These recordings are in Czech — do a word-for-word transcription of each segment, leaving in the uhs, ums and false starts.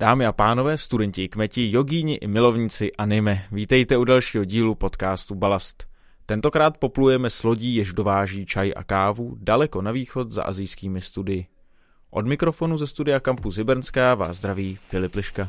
Dámy a pánové, studenti i kmeti, jogíni i milovníci anime, vítejte u dalšího dílu podcastu Balast. Tentokrát poplujeme s lodí, jež dováží čaj a kávu, daleko na východ za asijskými studii. Od mikrofonu ze studia Kampus Brněnská vás zdraví Filip Liška.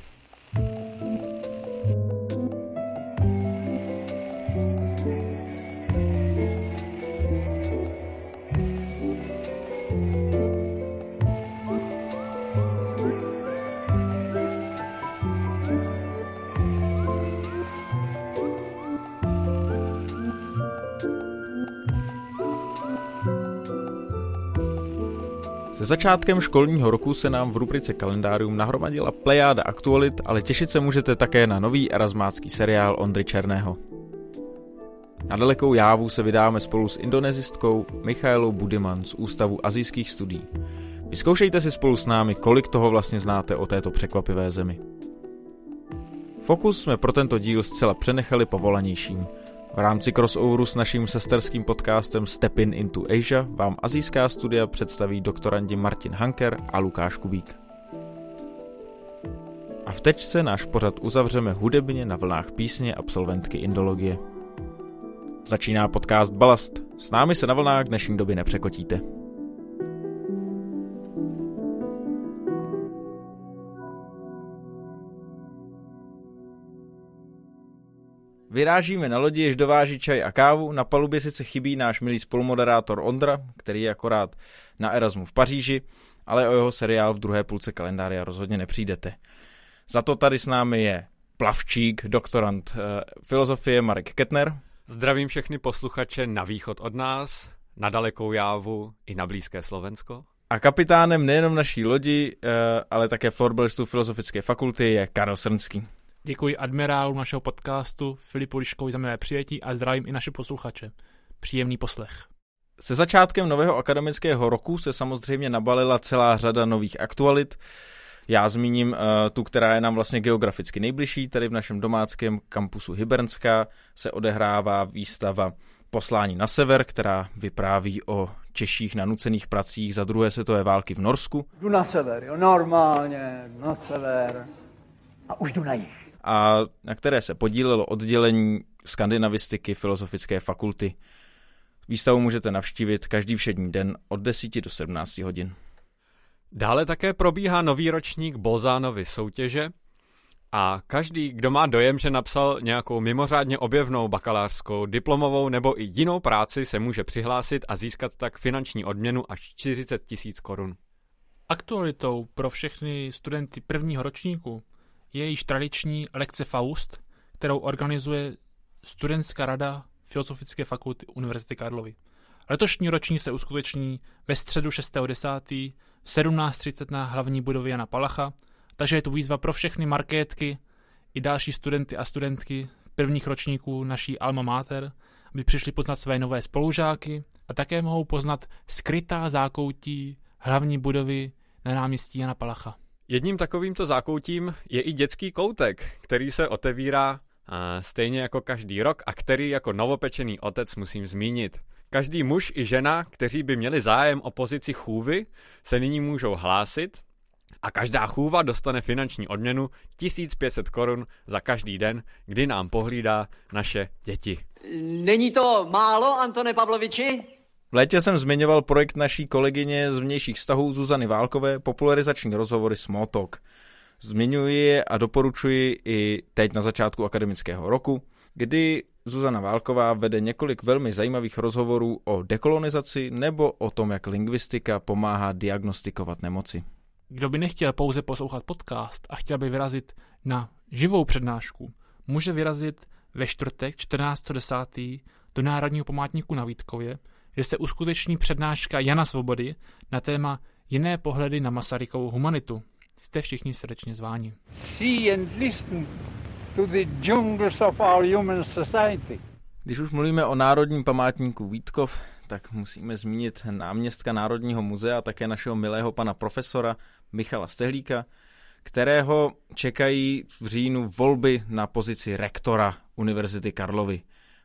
Se začátkem školního roku se nám v rubrice kalendárium nahromadila plejáda aktualit, ale těšit se můžete také na nový erasmácký seriál Ondry Černého. Na dalekou Jávu se vydáme spolu s indonezistkou Michaelou Budiman z Ústavu asijských studií. Vyzkoušejte si spolu s námi, kolik toho vlastně znáte o této překvapivé zemi. Fokus jsme pro tento díl zcela přenechali povolanějším. V rámci crossoveru s naším sesterským podcastem Stepping into Asia vám asijská studia představí doktorandi Martin Hanker a Lukáš Kubík. A v tečce náš pořad uzavřeme hudebně na vlnách písně absolventky indologie. Začíná podcast Balast. S námi se na vlnách dnešní doby nepřekotíte. Vyrážíme na lodi, jež dováží čaj a kávu, na palubě sice chybí náš milý spolumoderátor Ondra, který je akorát na Erasmu v Paříži, ale o jeho seriál v druhé půlce kalendária rozhodně nepřijdete. Za to tady s námi je plavčík, doktorand eh, filozofie Marek Kettner. Zdravím všechny posluchače na východ od nás, na dalekou Jávu i na blízké Slovensko. A kapitánem nejenom naší lodi, eh, ale také florbelistů Filozofické fakulty je Karel Srnský. Děkuji admirálu našeho podcastu Filipu Liškovi za mé přijetí a zdravím i naše posluchače. Příjemný poslech. Se začátkem nového akademického roku se samozřejmě nabalila celá řada nových aktualit. Já zmíním uh, tu, která je nám vlastně geograficky nejbližší. Tady v našem domáckém kampusu Brněnská se odehrává výstava Poslání na sever, která vypráví o Češích na nucených pracích za druhé světové války v Norsku. Jdu na sever, jo, normálně, na sever a už jdu na jih. A na které se podílelo oddělení skandinavistiky Filozofické fakulty. Výstavu můžete navštívit každý všední den od deseti do sedmnácti hodin. Dále také probíhá nový ročník Božanovy soutěže a každý, kdo má dojem, že napsal nějakou mimořádně objevnou bakalářskou, diplomovou nebo i jinou práci, se může přihlásit a získat tak finanční odměnu až čtyřicet tisíc korun. Aktualitou pro všechny studenty prvního ročníku je již tradiční lekce Faust, kterou organizuje Studentská rada Filozofické fakulty Univerzity Karlovy. Letošní roční se uskuteční ve středu šestého desátého v sedmnáct třicet na hlavní budově Jana Palacha, takže je tu výzva pro všechny markétky i další studenty a studentky prvních ročníků naší alma mater, aby přišli poznat své nové spolužáky a také mohou poznat skrytá zákoutí hlavní budovy na náměstí Jana Palacha. Jedním takovýmto zákoutím je i dětský koutek, který se otevírá stejně jako každý rok a který jako novopečený otec musím zmínit. Každý muž i žena, kteří by měli zájem o pozici chůvy, se nyní můžou hlásit a každá chůva dostane finanční odměnu tisíc pět set korun za každý den, kdy nám pohlídá naše děti. Není to málo, Antone Pavloviči? V létě jsem zmiňoval projekt naší kolegyně z vnějších vztahů Zuzany Válkové Popularizační rozhovory Smalltalk. Zmiňuji je a doporučuji i teď na začátku akademického roku, kdy Zuzana Válková vede několik velmi zajímavých rozhovorů o dekolonizaci nebo o tom, jak lingvistika pomáhá diagnostikovat nemoci. Kdo by nechtěl pouze poslouchat podcast a chtěl by vyrazit na živou přednášku, může vyrazit ve čtvrtek čtrnáctého desátého do Národního památníku na Vítkově, kde se uskuteční přednáška Jana Svobody na téma Jiné pohledy na Masarykovu humanitu. Jste všichni srdečně zváni. Když už mluvíme o Národním památníku Vítkov, tak musíme zmínit náměstka Národního muzea a také našeho milého pana profesora Michala Stehlíka, kterého čekají v říjnu volby na pozici rektora Univerzity Karlovy.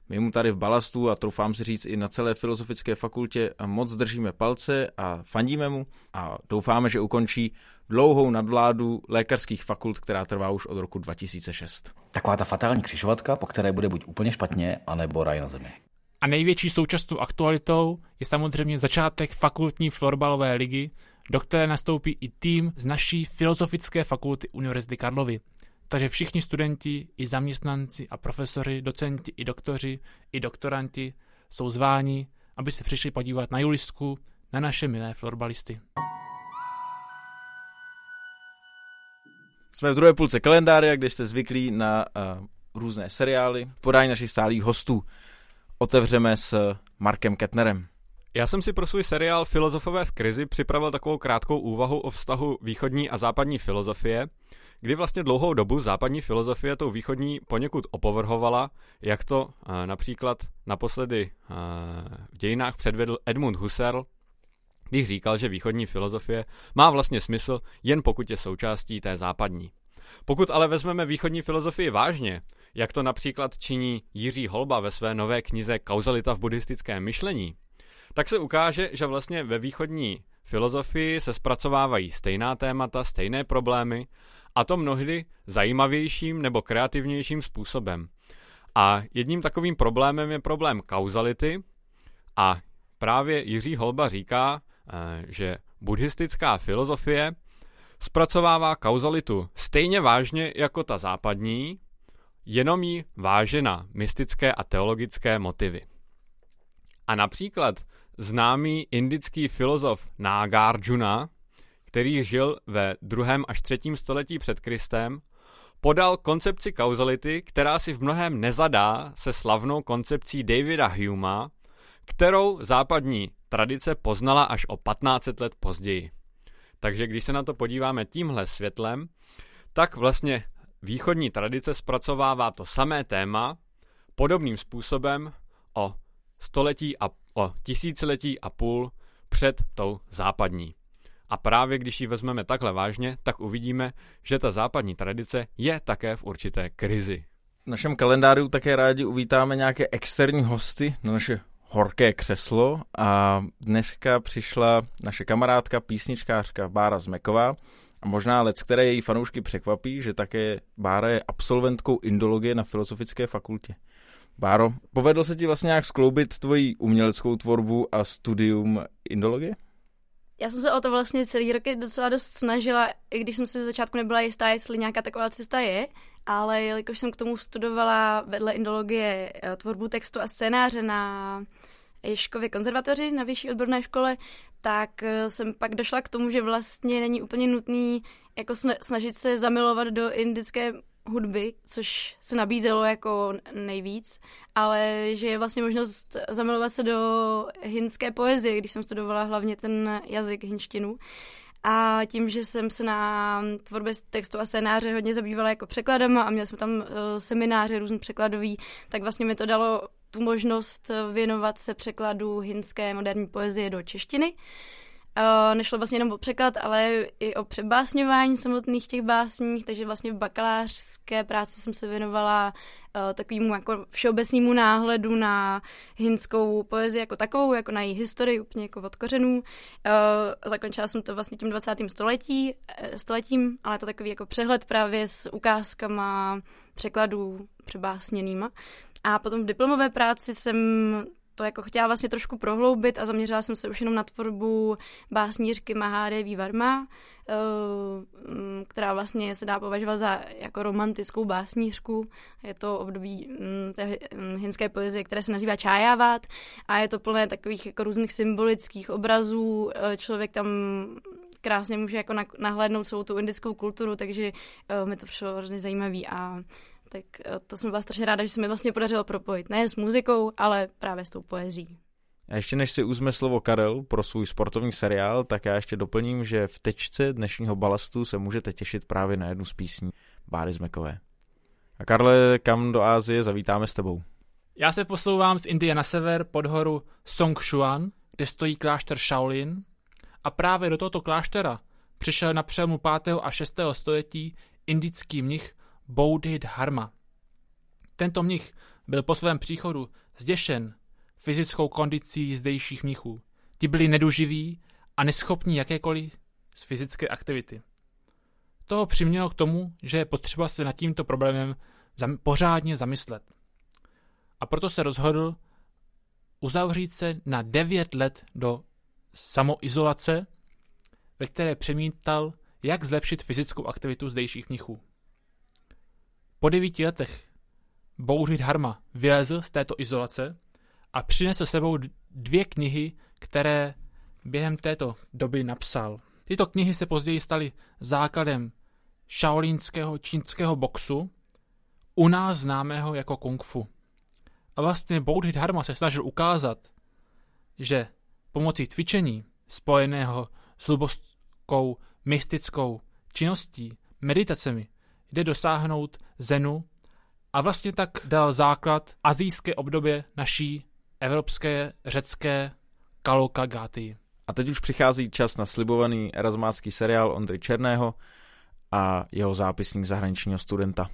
My mu tady v Balastu a troufám si říct i na celé Filozofické fakultě moc držíme palce a fandíme mu a doufáme, že ukončí dlouhou nadvládu lékařských fakult, která trvá už od roku dva tisíce šest. Taková ta fatální křižovatka, po které bude buď úplně špatně, anebo ráj na zemi. A největší současnou aktualitou je samozřejmě začátek fakultní florbalové ligy, do které nastoupí i tým z naší Filozofické fakulty Univerzity Karlovy. Takže všichni studenti, i zaměstnanci a profesoři, docenti i doktoři, i doktoranti jsou zváni, aby se přišli podívat na Julistku, na naše milé florbalisty. Jsme v druhé půlce kalendáře, kde jste zvyklí na uh, různé seriály, podání našich stálých hostů. Otevřeme s Markem Kettnerem. Já jsem si pro svůj seriál Filozofové v krizi připravil takovou krátkou úvahu o vztahu východní a západní filozofie, kdy vlastně dlouhou dobu západní filozofie tou východní poněkud opovrhovala, jak to například naposledy v dějinách předvedl Edmund Husserl, když říkal, že východní filozofie má vlastně smysl jen pokud je součástí té západní. Pokud ale vezmeme východní filozofii vážně, jak to například činí Jiří Holba ve své nové knize Kauzalita v buddhistickém myšlení, tak se ukáže, že vlastně ve východní filozofii se zpracovávají stejná témata, stejné problémy, a to mnohdy zajímavějším nebo kreativnějším způsobem. A jedním takovým problémem je problém kauzality a právě Jiří Holba říká, že buddhistická filozofie zpracovává kauzalitu stejně vážně jako ta západní, jenom jí váže na mystické a teologické motivy. A například známý indický filozof Nāgārjuna, který žil ve druhém až třetím století před Kristem, podal koncepci kauzality, která si v mnohém nezadá se slavnou koncepcí Davida Humea, kterou západní tradice poznala až o patnáct set let později. Takže když se na to podíváme tímhle světlem, tak vlastně východní tradice zpracovává to samé téma podobným způsobem o století a o tisíciletí a půl před tou západní. A právě když ji vezmeme takhle vážně, tak uvidíme, že ta západní tradice je také v určité krizi. V našem kalendáři také rádi uvítáme nějaké externí hosty na naše horké křeslo a dneska přišla naše kamarádka, písničkářka Bára Zmeková a možná lec, které její fanoušky překvapí, že také Bára je absolventkou indologie na Filozofické fakultě. Báro, povedlo se ti vlastně nějak skloubit tvoji uměleckou tvorbu a studium indologie? Já jsem se o to vlastně celý roky docela dost snažila, i když jsem se z začátku nebyla jistá, jestli nějaká taková cesta je, ale jelikož jsem k tomu studovala vedle indologie tvorbu textu a scénáře na Ježkově konzervatoři na vyšší odborné škole, tak jsem pak došla k tomu, že vlastně není úplně nutný jako snažit se zamilovat do indické hudby, což se nabízelo jako nejvíc, ale že je vlastně možnost zamilovat se do hindské poezie, když jsem studovala hlavně ten jazyk, hindštinu. A tím, že jsem se na tvorbě textu a scénáře hodně zabývala jako překladama a měli jsme tam semináře různý překladový, tak vlastně mi to dalo tu možnost věnovat se překladu hindské moderní poezie do češtiny. Uh, nešlo vlastně jenom o překlad, ale i o přebásňování samotných těch básních, takže vlastně v bakalářské práci jsem se věnovala uh, takovému jako všeobecnému náhledu na hindskou poezii jako takovou, jako na její historii, úplně jako od kořenů. Uh, zakončila jsem to vlastně tím dvacátým století, stoletím, ale to takový jako přehled právě s ukázkama překladů přebásněnýma. A potom v diplomové práci jsem to jako chtěla vlastně trošku prohloubit a zaměřila jsem se už jenom na tvorbu básnířky Mahadevi Varma, která vlastně se dá považovat za jako romantickou básnířku. Je to období té hindské poezie, které se nazývá Chájavat a je to plné takových jako různých symbolických obrazů. Člověk tam krásně může jako nahlédnout celou tu indickou kulturu, takže mi to přišlo hrozně zajímavý a tak to jsem byla strašně ráda, že se mi vlastně podařilo propojit. Ne s muzikou, ale právě s tou poezí. A ještě než si uzme slovo Karel pro svůj sportovní seriál, tak já ještě doplním, že v tečce dnešního Balastu se můžete těšit právě na jednu z písní Báry Zmekové. A Karle, kam do Asie zavítáme s tebou? Já se posouvám z Indie na sever pod horu Songshuan, kde stojí klášter Shaolin. A právě do tohoto kláštera přišel na přelomu pátého a šestého století indický mnich Bodhidharma. Tento mnich byl po svém příchodu zděšen fyzickou kondicí zdejších mnichů. Ti byli neduživí a neschopní jakékoliv z fyzické aktivity. To přimělo k tomu, že je potřeba se nad tímto problémem pořádně zamyslet. A proto se rozhodl uzavřít se na devět let do samoizolace, ve které přemítal, jak zlepšit fyzickou aktivitu zdejších mnichů. Po devíti letech Bodhidharma vylezl z této izolace a přinesl s sebou dvě knihy, které během této doby napsal. Tyto knihy se později staly základem shaolínského čínského boxu, u nás známého jako kung fu. A vlastně Bodhidharma se snažil ukázat, že pomocí cvičení spojeného s hlubockou mystickou činností, meditacemi, jde dosáhnout zenu a vlastně tak dal základ asijské obdobě naší evropské řecké Kalokagaty. A teď už přichází čas na slibovaný erasmácký seriál Ondry Černého a jeho zápisník zahraničního studenta.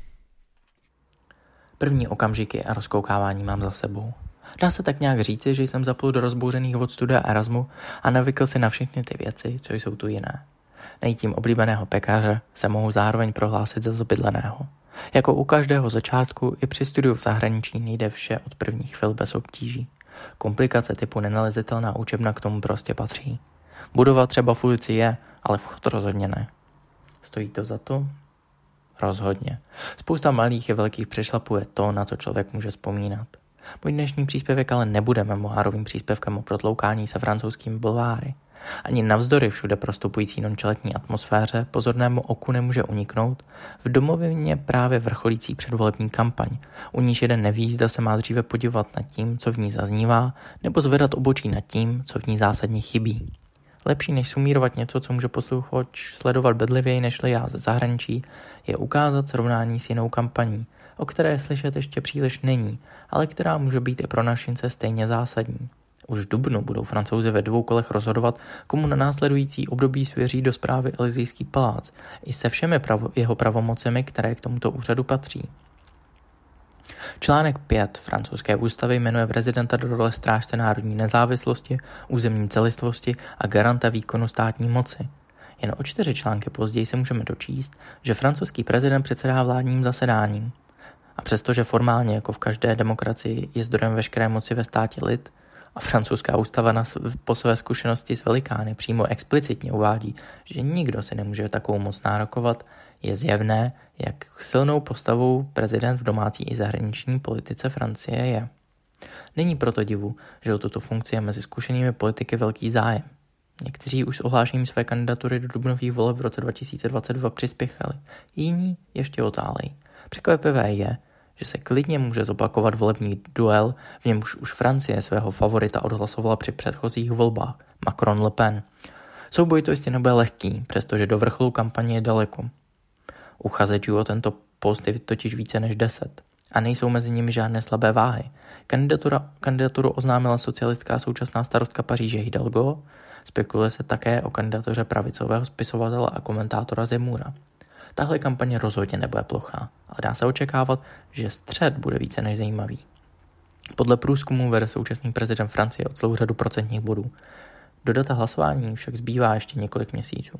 První okamžiky a rozkoukávání mám za sebou. Dá se tak nějak říci, že jsem zaplul do rozbouřených vod studia Erasmu a navykl si na všechny ty věci, co jsou tu jiné. Nejtím oblíbeného pekaře se mohu zároveň prohlásit za zobydleného. Jako u každého začátku, i při studiu v zahraničí nejde vše od prvních chvil bez obtíží. Komplikace typu nenalezitelná učebna k tomu prostě patří. Budova třeba v ulici je, ale vchod rozhodně ne. Stojí to za to? Rozhodně. Spousta malých i velkých přešlapů je to, na co člověk může vzpomínat. Můj dnešní příspěvek ale nebude memoárovým příspěvkem o protloukání se francouzskými bulváry. Ani navzdory všude prostupující nončeletní atmosféře pozornému oku nemůže uniknout v domovině právě vrcholící předvolební kampaň, u níž jeden neví, zda se má dříve podívat nad tím, co v ní zaznívá, nebo zvedat obočí nad tím, co v ní zásadně chybí. Lepší než sumírovat něco, co může posluchač sledovat bedlivěji nežli já ze zahraničí, je ukázat srovnání s jinou kampaní, o které slyšet ještě příliš není, ale která může být i pro našince stejně zásadní. Už v dubnu budou Francouzi ve dvou kolech rozhodovat, komu na následující období svěří do správy Elizejský palác, i se všemi pravo- jeho pravomocemi, které k tomuto úřadu patří. Článek pět francouzské ústavy jmenuje prezidenta do role strážce národní nezávislosti, územní celistvosti a garanta výkonu státní moci. Jen o čtyři články později se můžeme dočíst, že francouzský prezident předsedá vládním zasedáním. A přestože formálně jako v každé demokracii je zdrojem veškeré moci ve státě lid, a francouzská ústava na, po své zkušenosti s velikány přímo explicitně uvádí, že nikdo si nemůže takovou moc nárokovat, je zjevné, jak silnou postavou prezident v domácí i zahraniční politice Francie je. Není proto divu, že o tuto funkci je mezi zkušenými politiky velký zájem. Někteří už s ohlášením své kandidatury do dubnových voleb v roce dva tisíce dvacet dva přispěchali, jiní ještě otálejí. Překvapivé je, že se klidně může zopakovat volební duel, v němž už Francie svého favorita odhlasovala při předchozích volbách, Macron-Le Pen. Souboj to jistě nebude lehký, přestože do vrcholu kampaně je daleko. Uchazečů o tento post je totiž více než deset a nejsou mezi nimi žádné slabé váhy. Kandidatura, kandidaturu oznámila socialistka a současná starostka Paříže Hidalgo, spekuluje se také o kandidatuře pravicového spisovatele a komentátora Zemura. Tahle kampaně rozhodně nebude plochá, ale dá se očekávat, že střed bude více než zajímavý. Podle průzkumu vede současný prezident Francie o celou řadu procentních bodů. Do data hlasování však zbývá ještě několik měsíců.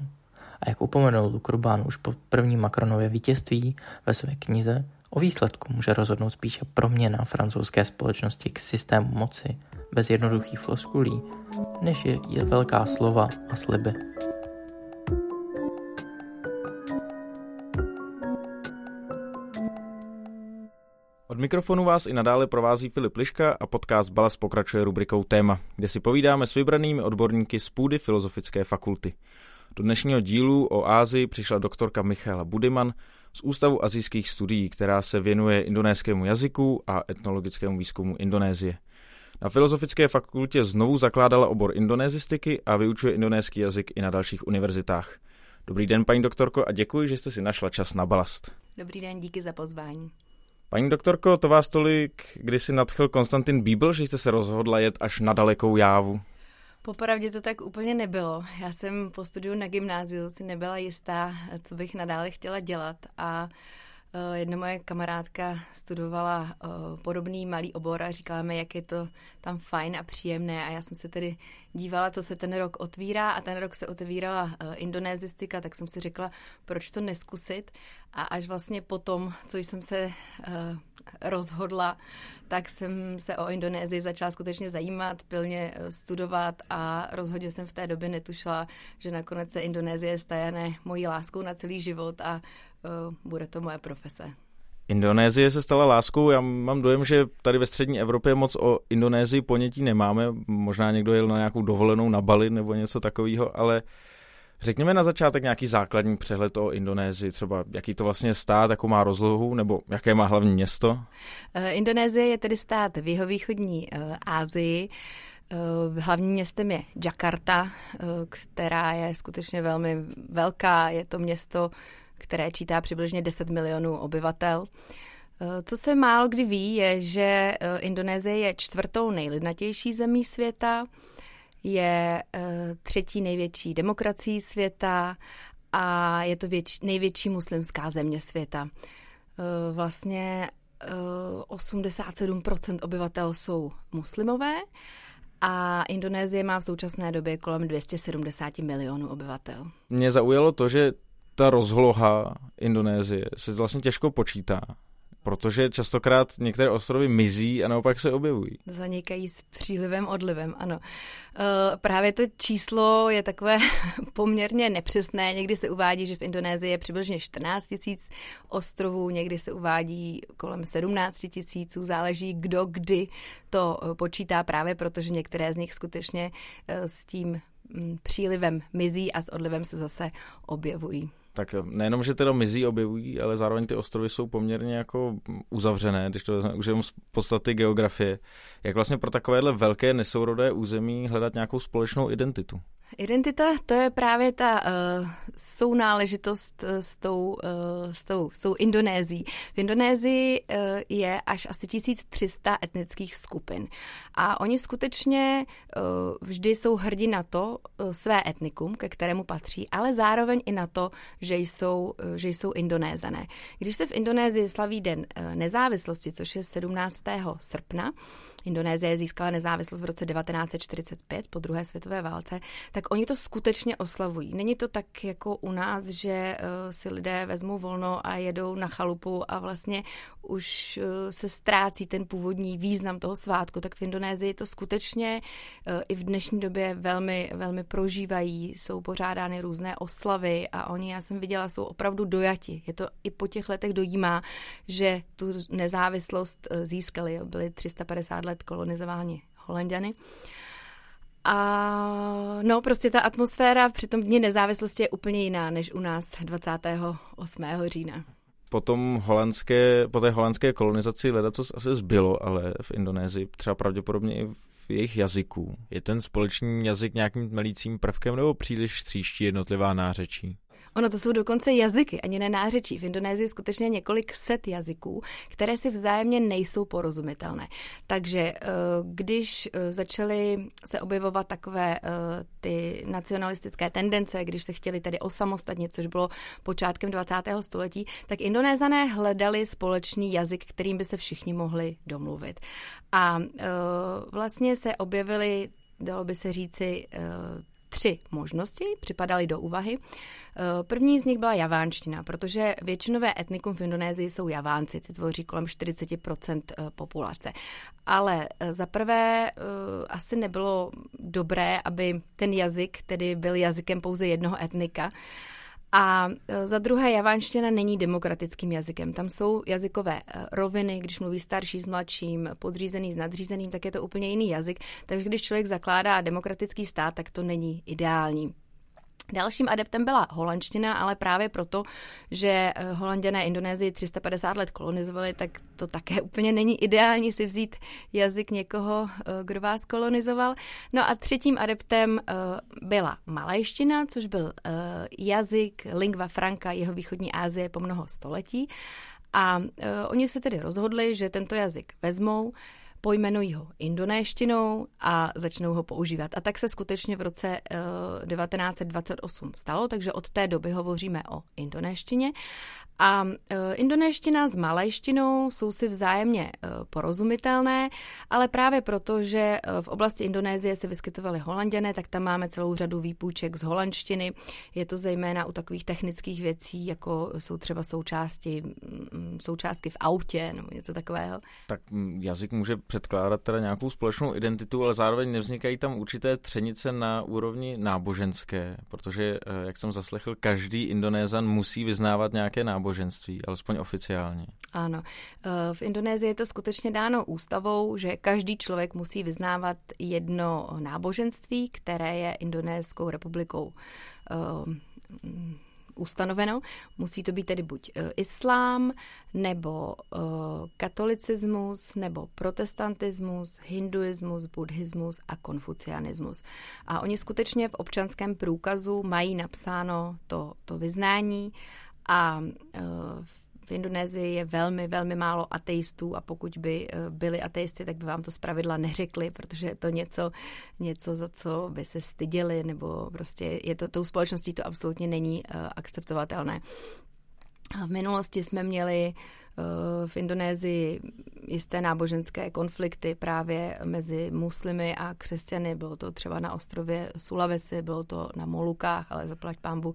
A jak upomenul Luc Ruban už po první Macronově vítězství ve své knize, o výsledku může rozhodnout spíše proměna francouzské společnosti k systému moci bez jednoduchých floskulí, než je, je velká slova a sliby. Od mikrofonu vás i nadále provází Filip Liška a podcast Balast pokračuje rubrikou Téma, kde si povídáme s vybranými odborníky z půdy Filozofické fakulty. Do dnešního dílu o Asii přišla doktorka Michaela Budiman z Ústavu asijských studií, která se věnuje indonéskému jazyku a etnologickému výzkumu Indonésie. Na Filozofické fakultě znovu zakládala obor indonésistiky a vyučuje indonéský jazyk i na dalších univerzitách. Dobrý den, paní doktorko, a děkuji, že jste si našla čas na Balast. Dobrý den, díky za pozvání. Paní doktorko, to vás tolik kdysi nadchl Konstantin Bíbl, že jste se rozhodla jet až na dalekou Jávu. Popravdě to tak úplně nebylo. Já jsem po studiu na gymnáziu si nebyla jistá, co bych nadále chtěla dělat a Jedna moje kamarádka studovala podobný malý obor a říkala mi, jak je to tam fajn a příjemné. A já jsem se tedy dívala, co se ten rok otvírá, a ten rok se otevírala indonésistika, tak jsem si řekla, proč to neskusit. A až vlastně potom, co jsem se rozhodla, tak jsem se o Indonésii začala skutečně zajímat, pilně studovat a rozhodně jsem v té době netušila, že nakonec se Indonésie stane mojí láskou na celý život a uh, bude to moje profese. Indonésie se stala láskou. Já mám dojem, že tady ve střední Evropě moc o Indonésii ponětí nemáme. Možná někdo jel na nějakou dovolenou na Bali nebo něco takového, ale řekněme na začátek nějaký základní přehled o Indonésii, třeba jaký to vlastně stát, jakou má rozlohu, nebo jaké má hlavní město? Indonésie je tedy stát v jihovýchodní Asii. Hlavním městem je Jakarta, která je skutečně velmi velká. Je to město, které čítá přibližně deset milionů obyvatel. Co se málo kdy ví, je, že Indonésie je čtvrtou nejlidnatější zemí světa, je třetí největší demokracií světa a je to větši, největší muslimská země světa. Vlastně osmdesát sedm procent obyvatel jsou muslimové a Indonésie má v současné době kolem dvě stě sedmdesát milionů obyvatel. Mě zaujalo to, že ta rozloha Indonésie se vlastně těžko počítá, protože častokrát některé ostrovy mizí a naopak se objevují. Zanikají s přílivem, odlivem, ano. E, právě to číslo je takové poměrně nepřesné. Někdy se uvádí, že v Indonésii je přibližně čtrnáct tisíc ostrovů, někdy se uvádí kolem sedmnáct tisíců, záleží kdo kdy to počítá, právě protože některé z nich skutečně s tím přílivem mizí a s odlivem se zase objevují. Tak nejenom, že teda mizí objevují, ale zároveň ty ostrovy jsou poměrně jako uzavřené, když to už jenom z podstaty geografie. Jak vlastně pro takovéhle velké nesourodé území hledat nějakou společnou identitu? Identita, to je právě ta uh, sounáležitost s tou, uh, s tou, s tou Indonésií. V Indonésii uh, je až asi tisíc tři sta etnických skupin. A oni skutečně uh, vždy jsou hrdí na to uh, své etnikum, ke kterému patří, ale zároveň i na to, že jsou, uh, že jsou Indonézané. Když se v Indonésii slaví Den uh, nezávislosti, což je sedmnáctého srpna, Indonésie získala nezávislost v roce devatenáct set čtyřicet pět po druhé světové válce, tak oni to skutečně oslavují. Není to tak jako u nás, že si lidé vezmou volno a jedou na chalupu a vlastně už se ztrácí ten původní význam toho svátku. Tak v Indonésii to skutečně i v dnešní době velmi, velmi prožívají. Jsou pořádány různé oslavy a oni, já jsem viděla, jsou opravdu dojati. Je to i po těch letech dojímá, že tu nezávislost získali. Byli tři sta padesát let kolonizováni Holanďany. A no, prostě ta atmosféra při tom dni nezávislosti je úplně jiná než u nás dvacátého osmého října. Po, tom holandské, po té holandské kolonizaci ledacos asi zbylo, ale v Indonésii třeba pravděpodobně i v jejich jazyků. Je ten společný jazyk nějakým tmelícím prvkem nebo příliš tříští jednotlivá nářečí? Ono to jsou dokonce jazyky, ani ne nářečí. V Indonésii skutečně několik set jazyků, které si vzájemně nejsou porozumitelné. Takže když začaly se objevovat takové ty nacionalistické tendence, když se chtěli tedy osamostatnit, což bylo počátkem dvacátého století, tak Indonézané hledali společný jazyk, kterým by se všichni mohli domluvit. A vlastně se objevily, dalo by se říci, tři možnosti připadaly do úvahy. První z nich byla javánština, protože většinové etnikum v Indonésii jsou Javánci, ty tvoří kolem čtyřicet procent populace. Ale za prvé asi nebylo dobré, aby ten jazyk tedy byl jazykem pouze jednoho etnika. A za druhé, javánština není demokratickým jazykem. Tam jsou jazykové roviny, když mluví starší s mladším, podřízený s nadřízeným, tak je to úplně jiný jazyk. Takže když člověk zakládá demokratický stát, tak to není ideální. Dalším adeptem byla holandština, ale právě proto, že Holanďané Indonésii tři sta padesát let kolonizovali, tak to také úplně není ideální si vzít jazyk někoho, kdo vás kolonizoval. No a třetím adeptem byla malajština, což byl jazyk lingva franca jihovýchodní Asie po mnoho století. A oni se tedy rozhodli, že tento jazyk vezmou, pojmenují ho indonéštinou a začnou ho používat. A tak se skutečně v roce devatenáct set dvacet osm stalo, takže od té doby hovoříme o indonéštině. A indonéština s malajštinou jsou si vzájemně porozumitelné, ale právě proto, že v oblasti Indonésie se vyskytovali Holanďané, tak tam máme celou řadu výpůjček z holandštiny. Je to zejména u takových technických věcí, jako jsou třeba součásti, součástky v autě nebo něco takového. Tak jazyk může předkládat teda nějakou společnou identitu, ale zároveň nevznikají tam určité třenice na úrovni náboženské, protože, jak jsem zaslechl, každý Indonézan musí vyznávat nějaké náboženství, alespoň oficiálně. Ano. V Indonésii je to skutečně dáno ústavou, že každý člověk musí vyznávat jedno náboženství, které je Indonéskou republikou um, ustanoveno. Musí to být tedy buď islám, nebo uh, katolicismus, nebo protestantismus, hinduismus, buddhismus a konfucianismus. A oni skutečně v občanském průkazu mají napsáno to, to vyznání a uh, v Indonésii je velmi, velmi málo ateistů a pokud by byli ateisty, tak by vám to zpravidla neřekli, protože je to něco, něco, za co by se styděli, nebo prostě je to, tou společností to absolutně není uh, akceptovatelné. V minulosti jsme měli v Indonésii jisté náboženské konflikty právě mezi muslimy a křesťany. Bylo to třeba na ostrově Sulawesi, bylo to na Molukách, ale zaplať pánbu,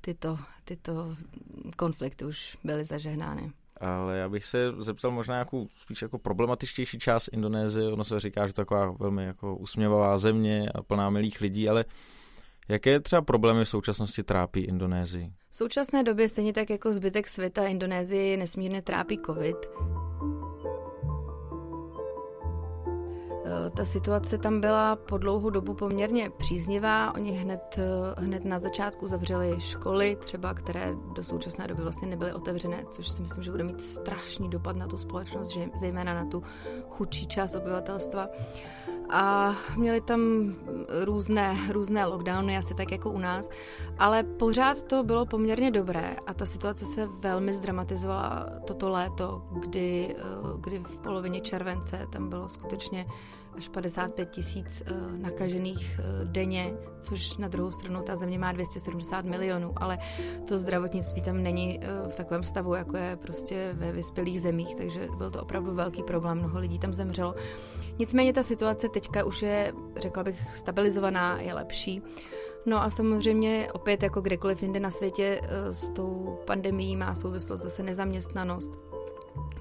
tyto, tyto konflikty už byly zažehnány. Ale já bych se zeptal možná nějakou spíš jako problematičtější část Indonésie. Ono se říká, že taková velmi jako usměvavá země a plná milých lidí, ale jaké třeba problémy v současnosti trápí Indonésii? V současné době stejně tak jako zbytek světa Indonésii nesmírně trápí covid. Ta situace tam byla po dlouhou dobu poměrně příznivá. Oni hned, hned na začátku zavřeli školy, třeba které do současné doby vlastně nebyly otevřené, což si myslím, že bude mít strašný dopad na tu společnost, že zejména na tu chudší část obyvatelstva. A měli tam různé, různé lockdowny, asi tak jako u nás, ale pořád to bylo poměrně dobré a ta situace se velmi zdramatizovala toto léto, kdy, kdy v polovině července tam bylo skutečně až padesát pět tisíc nakažených denně, což na druhou stranu ta země má dvě stě sedmdesát milionů, ale to zdravotnictví tam není v takovém stavu, jako je prostě ve vyspělých zemích, takže byl to opravdu velký problém, mnoho lidí tam zemřelo. Nicméně ta situace teďka už je, řekla bych, stabilizovaná, je lepší. No a samozřejmě opět jako kdekoliv jinde na světě s tou pandemií má souvislost zase nezaměstnanost,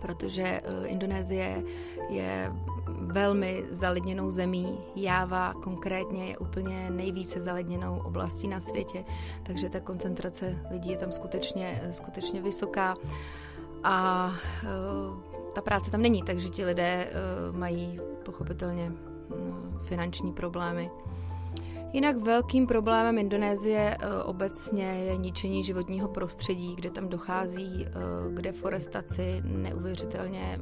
protože Indonésie je velmi zalidněnou zemí. Jáva konkrétně je úplně nejvíce zalidněnou oblastí na světě, takže ta koncentrace lidí je tam skutečně, skutečně vysoká a ta práce tam není, takže ti lidé mají pochopitelně finanční problémy. Jinak velkým problémem Indonésie obecně je ničení životního prostředí, kde tam dochází k deforestaci neuvěřitelně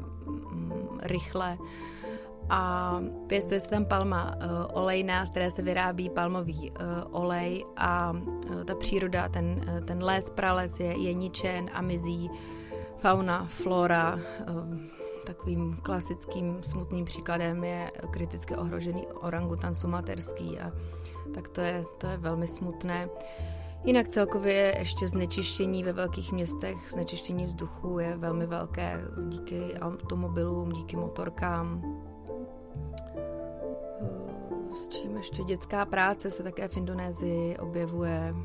rychle. A pěstuje se tam palma olejná, z které se vyrábí palmový olej a ta příroda, ten, ten les, prales je, je ničen a mizí fauna, flora. Takovým klasickým smutným příkladem je kriticky ohrožený orangutan sumaterský a tak to je, to je velmi smutné. Jinak celkově je ještě znečištění ve velkých městech, znečištění vzduchu je velmi velké díky automobilům, díky motorkám. S čím ještě dětská práce se také v Indonésii objevuje.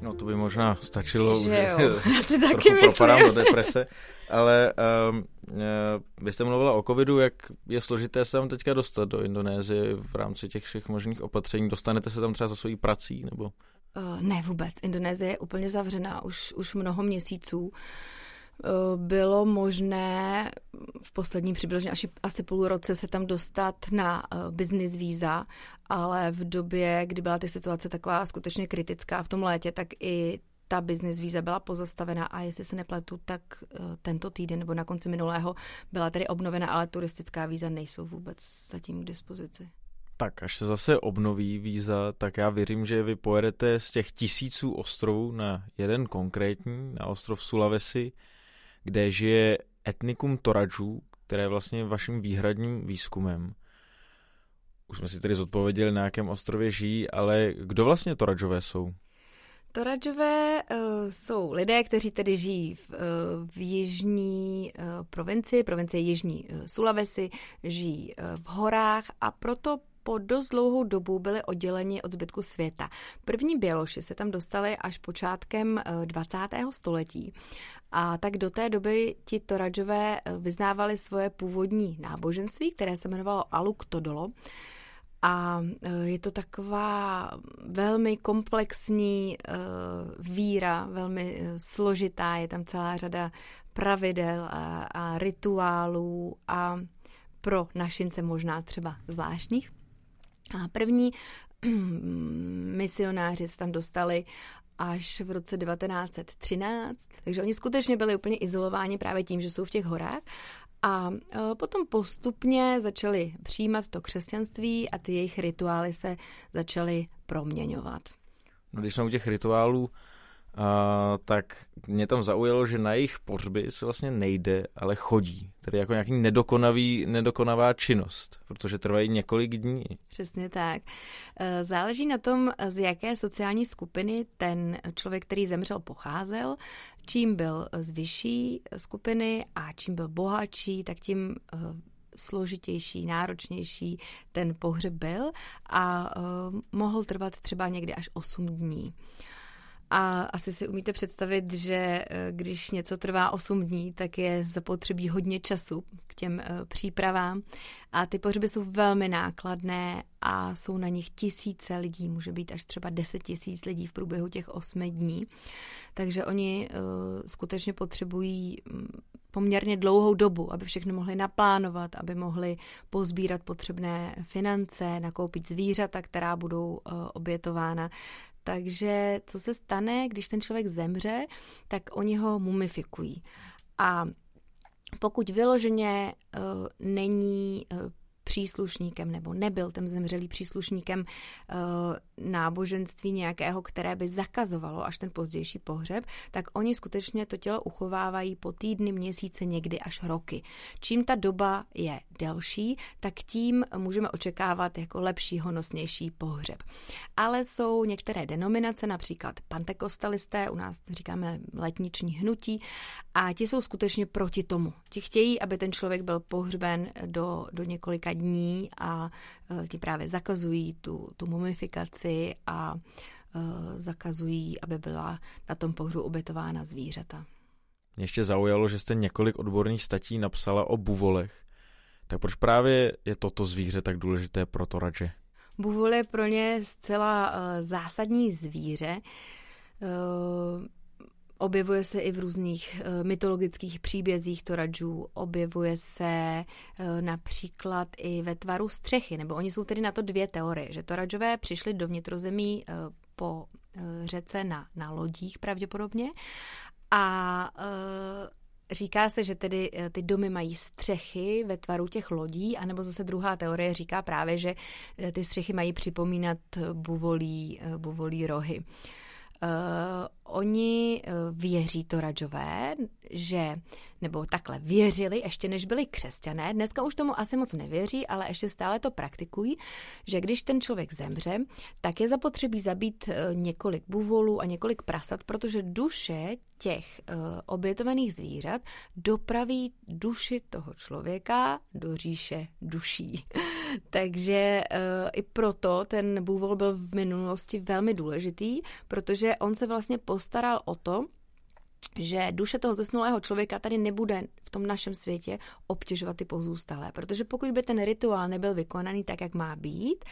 No to by možná stačilo, že si taky propadám do deprese, ale um, vy jste mluvila o covidu, jak je složité se tam teďka dostat do Indonésie v rámci těch všech možných opatření. Dostanete se tam třeba za svojí prací? Nebo? Uh, ne vůbec, Indonésie je úplně zavřená už, už mnoho měsíců. Bylo možné v posledním přibližně asi, asi půl roce se tam dostat na business víza, ale v době, kdy byla ta situace taková skutečně kritická v tom létě, tak i ta business víza byla pozastavena a jestli se nepletu, tak tento týden nebo na konci minulého byla tedy obnovena, ale turistická víza nejsou vůbec zatím k dispozici. Tak, až se zase obnoví víza, tak já věřím, že vy pojedete z těch tisíců ostrovů na jeden konkrétní, na ostrov Sulawesi, kde žije etnikum Toradžů, které je vlastně vaším výhradním výzkumem. Už jsme si tedy zodpověděli, na jakém ostrově žijí, ale kdo vlastně Toradžové jsou? Toradžové uh, jsou lidé, kteří tedy žijí v, uh, v jižní uh, provincii, provincie jižní uh, Sulawesi, žijí uh, v horách a proto po dost dlouhou dobu byli odděleni od zbytku světa. První Běloši se tam dostali až počátkem dvacátého století. A tak do té doby ti Toradžové vyznávali svoje původní náboženství, které se jmenovalo Aluktodolo. A je to taková velmi komplexní víra, velmi složitá, je tam celá řada pravidel a, a rituálů a pro našince možná třeba zvláštních. A první misionáři se tam dostali až v roce devatenáct třináct, takže oni skutečně byli úplně izolováni právě tím, že jsou v těch horách. A potom postupně začali přijímat to křesťanství a ty jejich rituály se začaly proměňovat. No, když jsme u těch rituálů, a, tak mě tam zaujalo, že na jejich pohřby se vlastně nejde, ale chodí. Tedy jako nějaký nedokonavý, nedokonavá činnost, protože trvají několik dní. Přesně tak. Záleží na tom, z jaké sociální skupiny ten člověk, který zemřel, pocházel. Čím byl z vyšší skupiny a čím byl bohatší, tak tím složitější, náročnější ten pohřeb byl a mohl trvat třeba někdy až osm dní. A asi si umíte představit, že když něco trvá osm dní, tak je zapotřebí hodně času k těm přípravám. A ty pohřby jsou velmi nákladné a jsou na nich tisíce lidí, může být až třeba deset tisíc lidí v průběhu těch osmi dní. Takže oni skutečně potřebují poměrně dlouhou dobu, aby všechno mohli naplánovat, aby mohli pozbírat potřebné finance, nakoupit zvířata, která budou obětována. Takže co se stane, když ten člověk zemře, tak oni ho mumifikují. A pokud vyloženě uh, není uh, příslušníkem nebo nebyl ten zemřelý příslušníkem uh, náboženství nějakého, které by zakazovalo až ten pozdější pohřeb, tak oni skutečně to tělo uchovávají po týdny, měsíce, někdy až roky. Čím ta doba je delší, tak tím můžeme očekávat jako lepší, honosnější pohřeb. Ale jsou některé denominace, například pantekostalisté, u nás říkáme letniční hnutí, a ti jsou skutečně proti tomu. Ti chtějí, aby ten člověk byl pohřben do, do několika dní a ti právě zakazují tu, tu mumifikaci a uh, zakazují, aby byla na tom pohřbu obětována zvířata. Mě ještě zaujalo, že jste několik odborných statí napsala o buvolech. Tak proč právě je toto zvíře tak důležité pro Toradže? Buvol je pro ně zcela uh, zásadní zvíře. Uh, Objevuje se i v různých mytologických příbězích Toradžů, objevuje se například i ve tvaru střechy, nebo oni jsou tedy na to dvě teorie, že Toradžové přišli do vnitrozemí po řece na, na lodích pravděpodobně a říká se, že tedy ty domy mají střechy ve tvaru těch lodí, anebo zase druhá teorie říká právě, že ty střechy mají připomínat buvolí, buvolí rohy. Uh, oni věří Toradžové, že, nebo takhle věřili, ještě než byli křesťané, dneska už tomu asi moc nevěří, ale ještě stále to praktikují, že když ten člověk zemře, tak je zapotřebí zabít několik buvolů a několik prasat, protože duše těch uh, obětovaných zvířat dopraví duši toho člověka do říše duší. Takže uh, i proto ten bůvol byl v minulosti velmi důležitý, protože on se vlastně postaral o to, že duše toho zesnulého člověka tady nebude v tom našem světě obtěžovat ty pozůstalé. Protože pokud by ten rituál nebyl vykonaný tak, jak má být,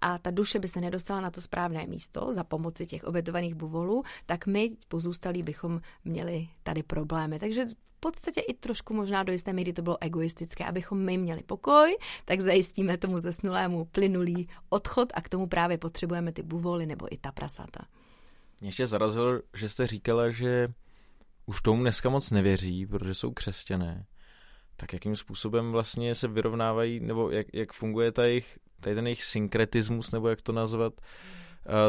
a ta duše by se nedostala na to správné místo za pomoci těch obětovaných buvolů, tak my pozůstalí bychom měli tady problémy. Takže v podstatě i trošku možná do jisté míry to bylo egoistické. Abychom my měli pokoj, tak zajistíme tomu zesnulému plynulý odchod a k tomu právě potřebujeme ty buvoly nebo i ta prasata. Mě ještě zarazilo, že jste říkala, že už tomu dneska moc nevěří, protože jsou křesťané. Tak jakým způsobem vlastně se vyrovnávají, nebo jak, jak funguje ta jejich, tady ten jejich synkretismus, nebo jak to nazvat,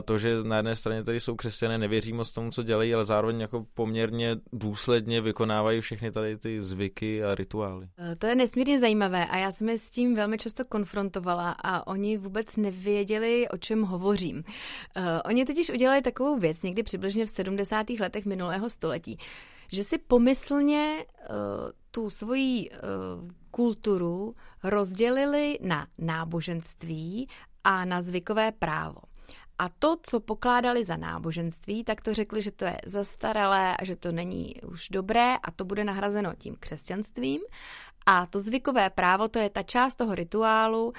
to, že na jedné straně tady jsou křesťané, nevěří moc tomu, co dělají, ale zároveň jako poměrně důsledně vykonávají všechny tady ty zvyky a rituály. To je nesmírně zajímavé a já jsem je s tím velmi často konfrontovala a oni vůbec nevěděli, o čem hovořím. Uh, oni totiž udělali takovou věc někdy přibližně v sedmdesátých letech minulého století, že si pomyslně uh, tu svoji uh, kulturu rozdělili na náboženství a na zvykové právo. A to, co pokládali za náboženství, tak to řekli, že to je zastaralé a že to není už dobré a to bude nahrazeno tím křesťanstvím. A to zvykové právo, to je ta část toho rituálu,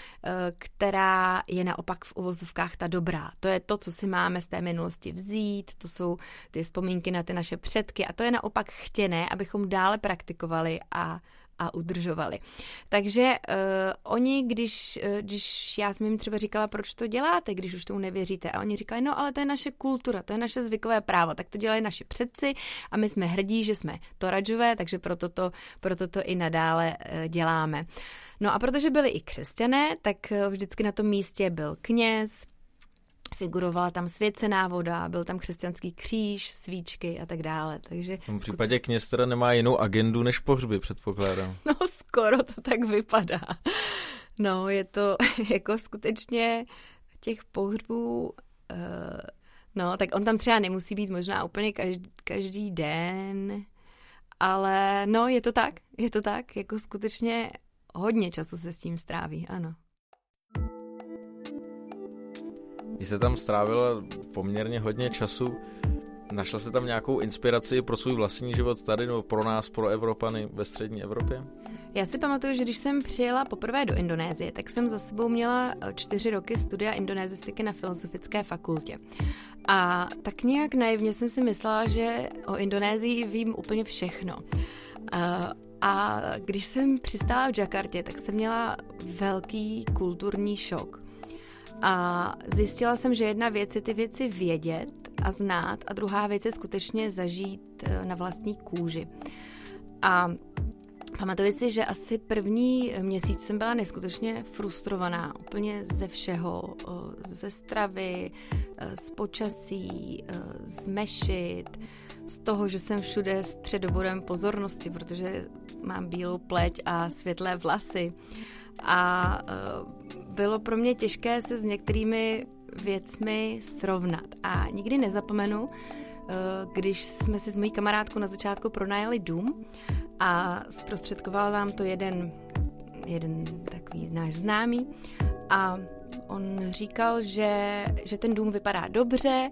která je naopak v uvozovkách ta dobrá. To je to, co si máme z té minulosti vzít, to jsou ty vzpomínky na ty naše předky a to je naopak chtěné, abychom dále praktikovali a a udržovali. Takže uh, oni, když, uh, když já jsem jim třeba říkala, proč to děláte, když už tomu nevěříte, a oni říkali, no ale to je naše kultura, to je naše zvykové právo, tak to dělají naši předci a my jsme hrdí, že jsme Toradžové, takže proto to, proto to i nadále uh, děláme. No a protože byli i křesťané, tak uh, vždycky na tom místě byl kněz, figurovala tam svěcená voda, byl tam křesťanský kříž, svíčky a tak dále. Takže v tom případě skutečně kněz teda nemá jinou agendu než pohřby, předpokládám. No skoro to tak vypadá. No je to jako skutečně těch pohřbů, no tak on tam třeba nemusí být možná úplně každý, každý den, ale no je to tak, je to tak, jako skutečně hodně času se s tím stráví, ano. Vy se tam strávila poměrně hodně času. Našla se tam nějakou inspiraci pro svůj vlastní život tady, nebo pro nás, pro Evropany ve střední Evropě? Já si pamatuju, že když jsem přijela poprvé do Indonésie, tak jsem za sebou měla čtyři roky studia indonésistiky na Filozofické fakultě. A tak nějak naivně jsem si myslela, že o Indonésii vím úplně všechno. A když jsem přistála v Jakartě, tak jsem měla velký kulturní šok. A zjistila jsem, že jedna věc je ty věci vědět a znát a druhá věc je skutečně zažít na vlastní kůži. A pamatuji si, že asi první měsíc jsem byla neskutečně frustrovaná úplně ze všeho, ze stravy, z počasí, z mešit, z toho, že jsem všude středobodem pozornosti, protože mám bílou pleť a světlé vlasy. A bylo pro mě těžké se s některými věcmi srovnat. A nikdy nezapomenu, když jsme si s mojí kamarádkou na začátku pronajali dům a zprostředkoval nám to jeden, jeden takový náš známý a on říkal, že, že ten dům vypadá dobře,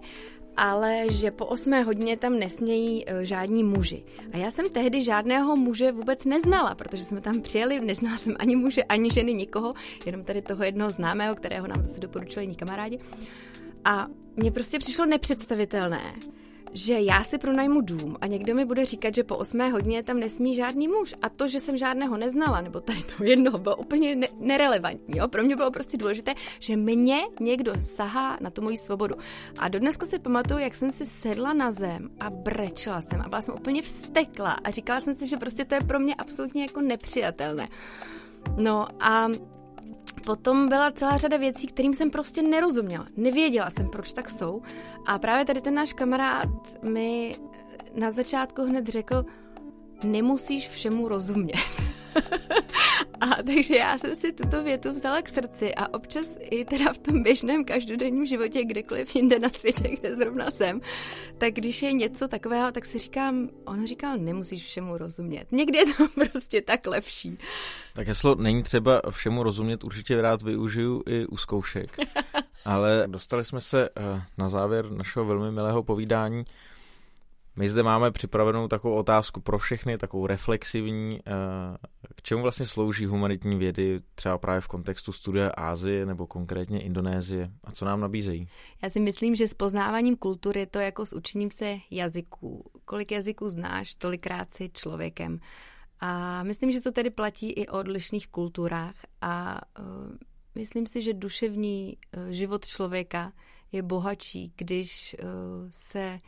ale že po osmé hodině tam nesmějí žádní muži. A já jsem tehdy žádného muže vůbec neznala, protože jsme tam přijeli, neznala jsem ani muže, ani ženy, nikoho, jenom tady toho jednoho známého, kterého nám zase doporučili jiní kamarádi. A mně prostě přišlo nepředstavitelné, že já si pronajmu dům a někdo mi bude říkat, že po osmé hodině tam nesmí žádný muž. A to, že jsem žádného neznala, nebo tady to jednoho, bylo úplně ne- nerelevantní. Jo? Pro mě bylo prostě důležité, že mě někdo sahá na tu moji svobodu. A dodneska si pamatuju, jak jsem si sedla na zem a brečela jsem a byla jsem úplně vztekla a říkala jsem si, že prostě to je pro mě absolutně jako nepřijatelné. No a potom byla celá řada věcí, kterým jsem prostě nerozuměla. Nevěděla jsem, proč tak jsou. A právě tady ten náš kamarád mi na začátku hned řekl, nemusíš všemu rozumět. A takže já jsem si tuto větu vzala k srdci a občas i teda v tom běžném každodenním životě, kdekoliv jinde na světě, kde zrovna jsem, tak když je něco takového, tak si říkám, on říkal, nemusíš všemu rozumět. Někdy je to prostě tak lepší. Tak heslo není třeba všemu rozumět, určitě rád využiju i u zkoušek. Ale dostali jsme se na závěr našeho velmi milého povídání. My zde máme připravenou takovou otázku pro všechny, takovou reflexivní, k čemu vlastně slouží humanitní vědy třeba právě v kontextu studia Asie nebo konkrétně Indonésie a co nám nabízejí? Já si myslím, že s poznáváním kultury je to jako s učením se jazyků. Kolik jazyků znáš, tolikrát si člověkem. A myslím, že to tedy platí i o odlišných kulturách a myslím si, že duševní život člověka je bohatší, když se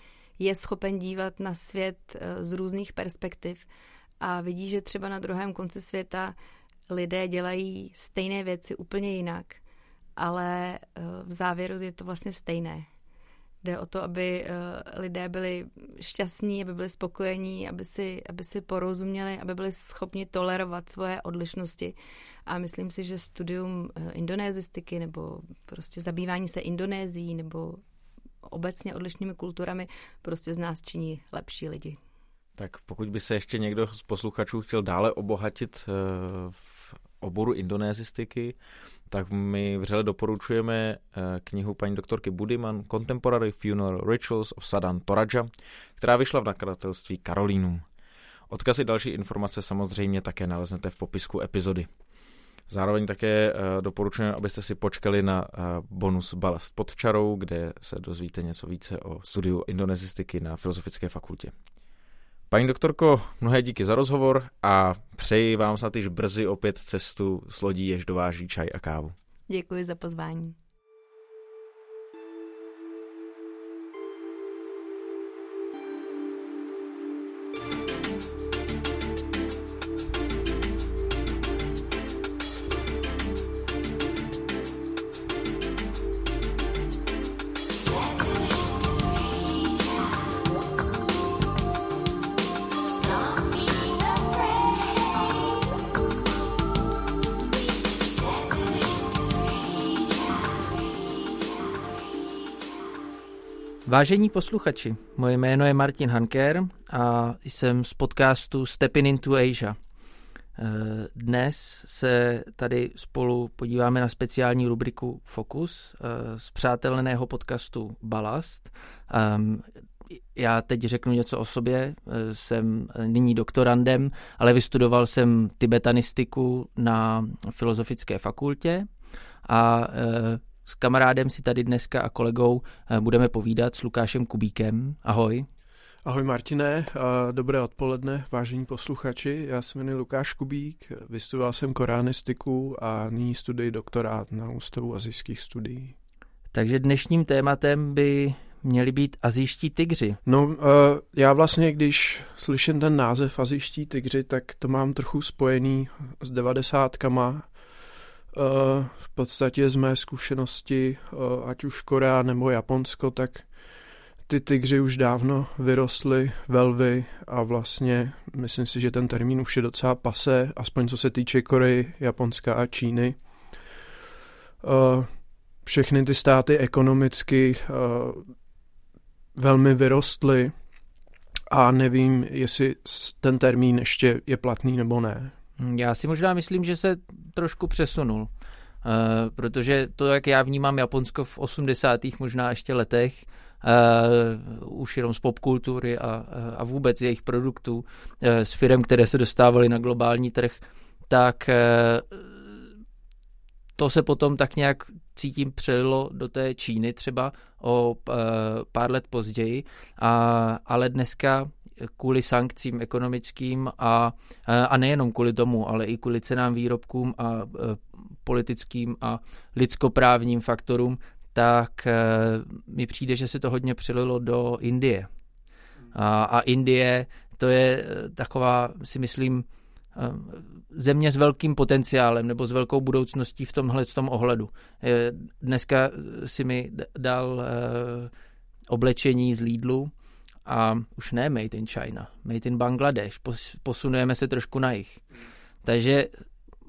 je schopen dívat na svět z různých perspektiv a vidí, že třeba na druhém konci světa lidé dělají stejné věci úplně jinak ale v závěru je to vlastně stejné. Jde o to, aby lidé byli šťastní, aby byli spokojení, aby si, aby si porozuměli, aby byli schopni tolerovat svoje odlišnosti. A myslím si, že studium indonézistiky nebo prostě zabývání se Indonésií nebo obecně odlišnými kulturami prostě z nás činí lepší lidi. Tak pokud by se ještě někdo z posluchačů chtěl dále obohatit v oboru indonésistiky, tak my vřele doporučujeme knihu paní doktorky Budiman Contemporary Funeral Rituals of Sadhan Toradža, která vyšla v nakladatelství Karolínum. Odkazy další informace samozřejmě také naleznete v popisku epizody. Zároveň také doporučujeme, abyste si počkali na bonus Balast pod čarou, kde se dozvíte něco více o studiu indonésistiky na Filozofické fakultě. Paní doktorko, mnohé díky za rozhovor a přeji vám snad již brzy opět cestu s lodí, jež dováží čaj a kávu. Děkuji za pozvání. Vážení posluchači, moje jméno je Martin Hanker a jsem z podcastu Stepping into Asia. Dnes se tady spolu podíváme na speciální rubriku Fokus z přáteleného podcastu Balast. Já teď řeknu něco o sobě, jsem nyní doktorandem, ale vystudoval jsem tibetanistiku na Filozofické fakultě a s kamarádem si tady dneska a kolegou budeme povídat s Lukášem Kubíkem. Ahoj. Ahoj Martine, dobré odpoledne, vážení posluchači. Já se jmenuji Lukáš Kubík, vystudoval jsem koránistiku a nyní studuji doktorát na Ústavu asijských studií. Takže dnešním tématem by měli být asijští tygři. No, já vlastně, když slyším ten název asijští tygři, tak to mám trochu spojený s devadesátkama, Uh, v podstatě z mé zkušenosti, uh, ať už Korea nebo Japonsko, tak ty tygři už dávno vyrostly velvy a vlastně myslím si, že ten termín už je docela pasé, aspoň co se týče Koreji, Japonska a Číny. Uh, všechny ty státy ekonomicky uh, velmi vyrostly a nevím, jestli ten termín ještě je platný nebo ne. Já si možná myslím, že se trošku přesunul, e, protože to, jak já vnímám Japonsko v osmdesátých možná ještě letech, e, už jenom z popkultury a, a vůbec jejich produktů, e, s firem, které se dostávaly na globální trh, tak e, to se potom tak nějak cítím přelilo do té Číny třeba o e, pár let později, a, ale dneska kvůli sankcím ekonomickým a, a nejenom kvůli tomu, ale i kvůli cenám výrobkům a, a politickým a lidskoprávním faktorům, tak a, mi přijde, že se to hodně přelilo do Indie. A, a Indie, to je taková, si myslím, země s velkým potenciálem nebo s velkou budoucností v tomhle tom ohledu. Dneska si mi dal a, oblečení z Lidlu, a už ne Made in China, Made in Bangladeš, posunujeme se trošku na jih. Takže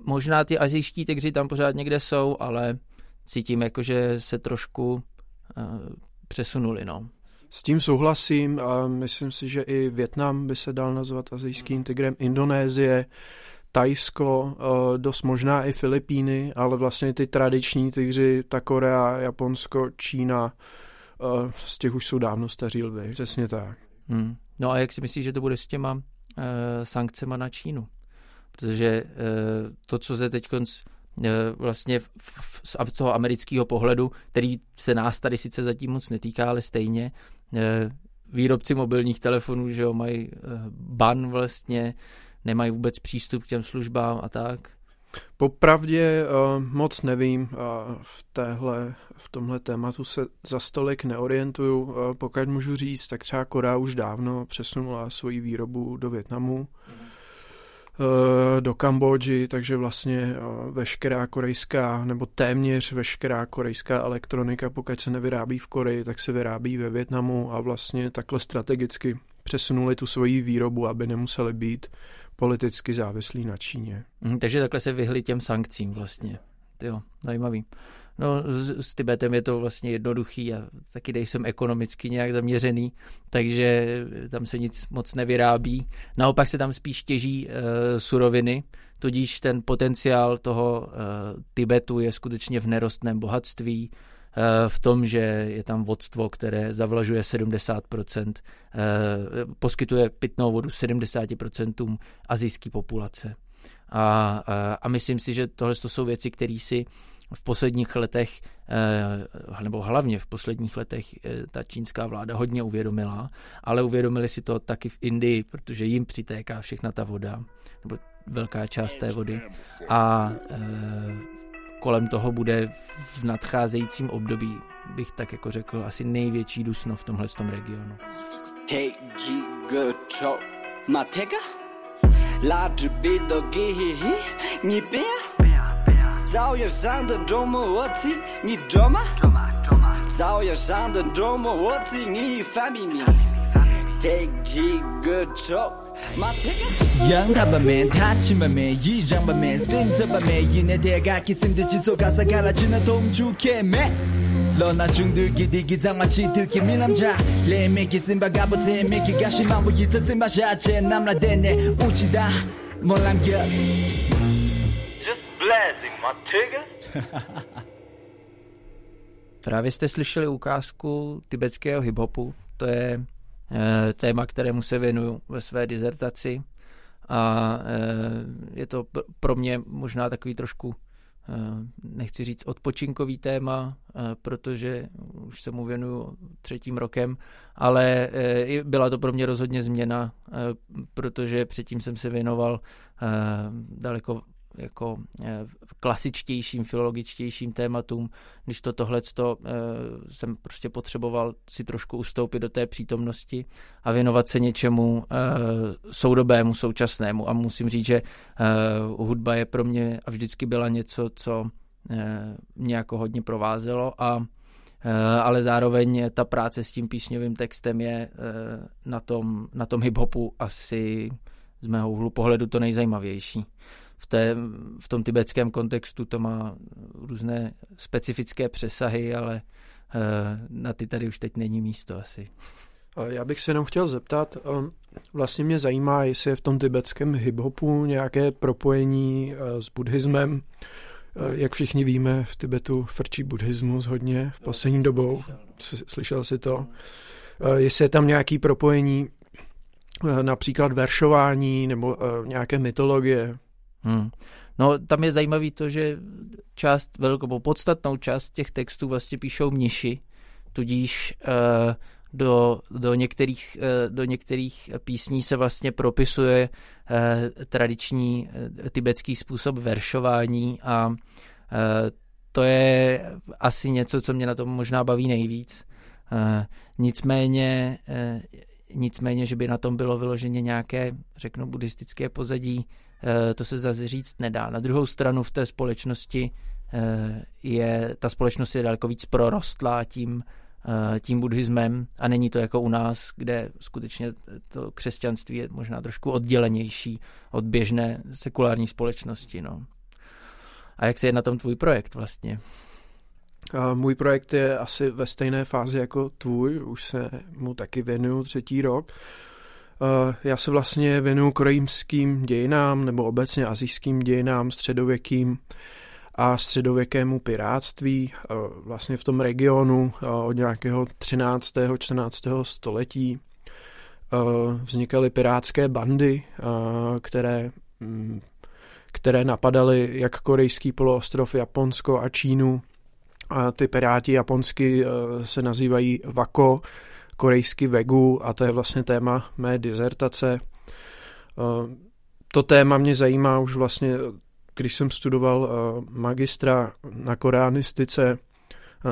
možná ty asijští tygři tam pořád někde jsou, ale cítím jako, že se trošku uh, přesunuli. No. S tím souhlasím a myslím si, že i Vietnam by se dal nazvat asijským tygrem, Indonésie, Tajsko, uh, dost možná i Filipíny, ale vlastně ty tradiční tygři, ta Korea, Japonsko, Čína, z těch už jsou dávno staří lvy. Přesně tak. Hmm. No a jak si myslíš, že to bude s těma uh, sankcema na Čínu? Protože uh, to, co se teď uh, vlastně v, v, z toho amerického pohledu, který se nás tady sice zatím moc netýká, ale stejně uh, výrobci mobilních telefonů, že jo, mají uh, ban vlastně, nemají vůbec přístup k těm službám a tak. Popravdě uh, moc nevím, uh, v, téhle, v tomhle tématu se za stolik neorientuju, uh, pokud můžu říct, tak třeba Korea už dávno přesunula svoji výrobu do Vietnamu, do Kambodži, takže vlastně veškerá korejská, nebo téměř veškerá korejská elektronika, pokud se nevyrábí v Koreji, tak se vyrábí ve Vietnamu a vlastně takhle strategicky přesunuli tu svoji výrobu, aby nemuseli být politicky závislí na Číně. Hmm, takže takhle se vyhli těm sankcím vlastně. Jo, zajímavý. No, s, s Tibetem je to vlastně jednoduchý a taky nejsem ekonomicky nějak zaměřený, takže tam se nic moc nevyrábí. Naopak se tam spíš těží e, suroviny, tudíž ten potenciál toho e, Tibetu je skutečně v nerostném bohatství, e, v tom, že je tam vodstvo, které zavlažuje sedmdesát procent, e, poskytuje pitnou vodu sedmdesát procent asijské populace. A, a, a myslím si, že tohle jsou věci, které si v posledních letech, nebo hlavně v posledních letech ta čínská vláda hodně uvědomila, ale uvědomili si to taky v Indii, protože jim přitéká všechna ta voda, nebo velká část té vody. A kolem toho bude v nadcházejícím období, bych tak jako řekl, asi největší dusno v tomhle regionu. Zauješ sám do domu, oci, ni doma? Doma, doma. Zauješ sám do domu, oci, ni family. Take jigger chok, matega. Yangabamen, tachimamen, yijanbamen, simzabamen, yine dega kisimde chisoka sakara china tomchukeme. Lona 중두 기디기장 마치 듣기 미남자 레미 기심 바가보테 미키 가시만 보이자 심바자 제 남라 데네 우치다 몰람겨. Právě jste slyšeli ukázku tibetského hiphopu, to je e, téma, kterému se věnuju ve své disertaci a e, je to pro mě možná takový trošku, e, nechci říct odpočinkový téma, e, protože už se mu věnuju třetím rokem, ale e, byla to pro mě rozhodně změna, e, protože předtím jsem se věnoval e, daleko jako klasičtějším, filologičtějším tématům, když to tohleto eh, jsem prostě potřeboval si trošku ustoupit do té přítomnosti a věnovat se něčemu eh, soudobému, současnému. A musím říct, že eh, hudba je pro mě a vždycky byla něco, co eh, mě jako hodně provázelo, a, eh, ale zároveň ta práce s tím písňovým textem je eh, na tom, na tom hiphopu asi z mého úhlu pohledu to nejzajímavější. V, té, v tom tibetském kontextu to má různé specifické přesahy, ale na ty tady už teď není místo asi. Já bych se jenom chtěl zeptat, vlastně mě zajímá, jestli je v tom tibetském hiphopu nějaké propojení s buddhismem. Jak všichni víme, v Tibetu frčí buddhismus hodně v poslední dobou. Slyšel jsi to? Jestli je tam nějaké propojení, například veršování nebo nějaké mytologie. Hmm. No, tam je zajímavé to, že část, velkou podstatnou část těch textů vlastně píšou mniši, tudíž eh, do, do, některých, eh, do některých písní se vlastně propisuje eh, tradiční eh, tibetský způsob veršování a eh, to je asi něco, co mě na tom možná baví nejvíc. Eh, nicméně, eh, nicméně, že by na tom bylo vyloženě nějaké, řeknu, buddhistické pozadí, to se zase říct nedá. Na druhou stranu v té společnosti je, ta společnost je daleko víc prorostlá tím, tím buddhismem a není to jako u nás, kde skutečně to křesťanství je možná trošku oddělenější od běžné sekulární společnosti. No. A jak se je na tom tvůj projekt vlastně? Můj projekt je asi ve stejné fázi jako tvůj, už se mu taky věnuju třetí rok. Já se vlastně věnuju korejským dějinám nebo obecně asijským dějinám, středověkým a středověkému pirátství vlastně v tom regionu od nějakého třináctého čtrnáctého století. Vznikaly pirátské bandy, které, které napadaly jak korejský poloostrov, Japonsko a Čínu. A ty piráti japonsky se nazývají Wako, korejský vegu, a to je vlastně téma mé disertace. To téma mě zajímá už vlastně, když jsem studoval magistra na koreanistice,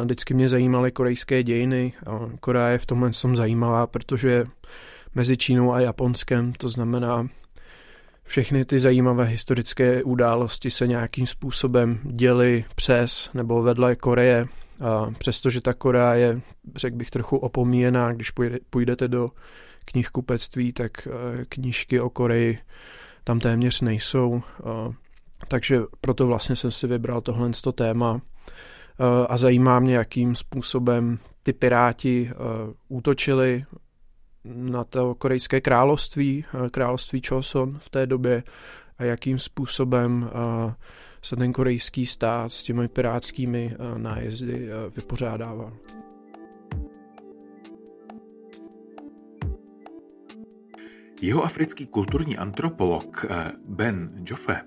vždycky mě zajímaly korejské dějiny. Korea je v tomhle jsem zajímavá, protože mezi Čínou a Japonskem, to znamená všechny ty zajímavé historické události se nějakým způsobem děly přes nebo vedle Koreje. A přestože ta Korea je, řekl bych, trochu opomíjená, když půjdete do knihkupectví, tak knížky o Koreji tam téměř nejsou. Takže proto vlastně jsem si vybral tohle téma a zajímá mě, jakým způsobem ty piráti útočili na to korejské království, království Joseon v té době a jakým způsobem se ten korejský stát s těmi pirátskými nájezdy vypořádával. Jihoafrický kulturní antropolog Ben Joffe,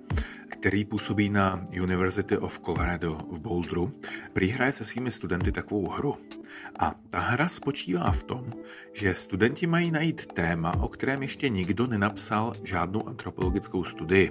který působí na University of Colorado v Boulderu, přihraje se svými studenty takovou hru. A ta hra spočívá v tom, že studenti mají najít téma, o kterém ještě nikdo nenapsal žádnou antropologickou studii.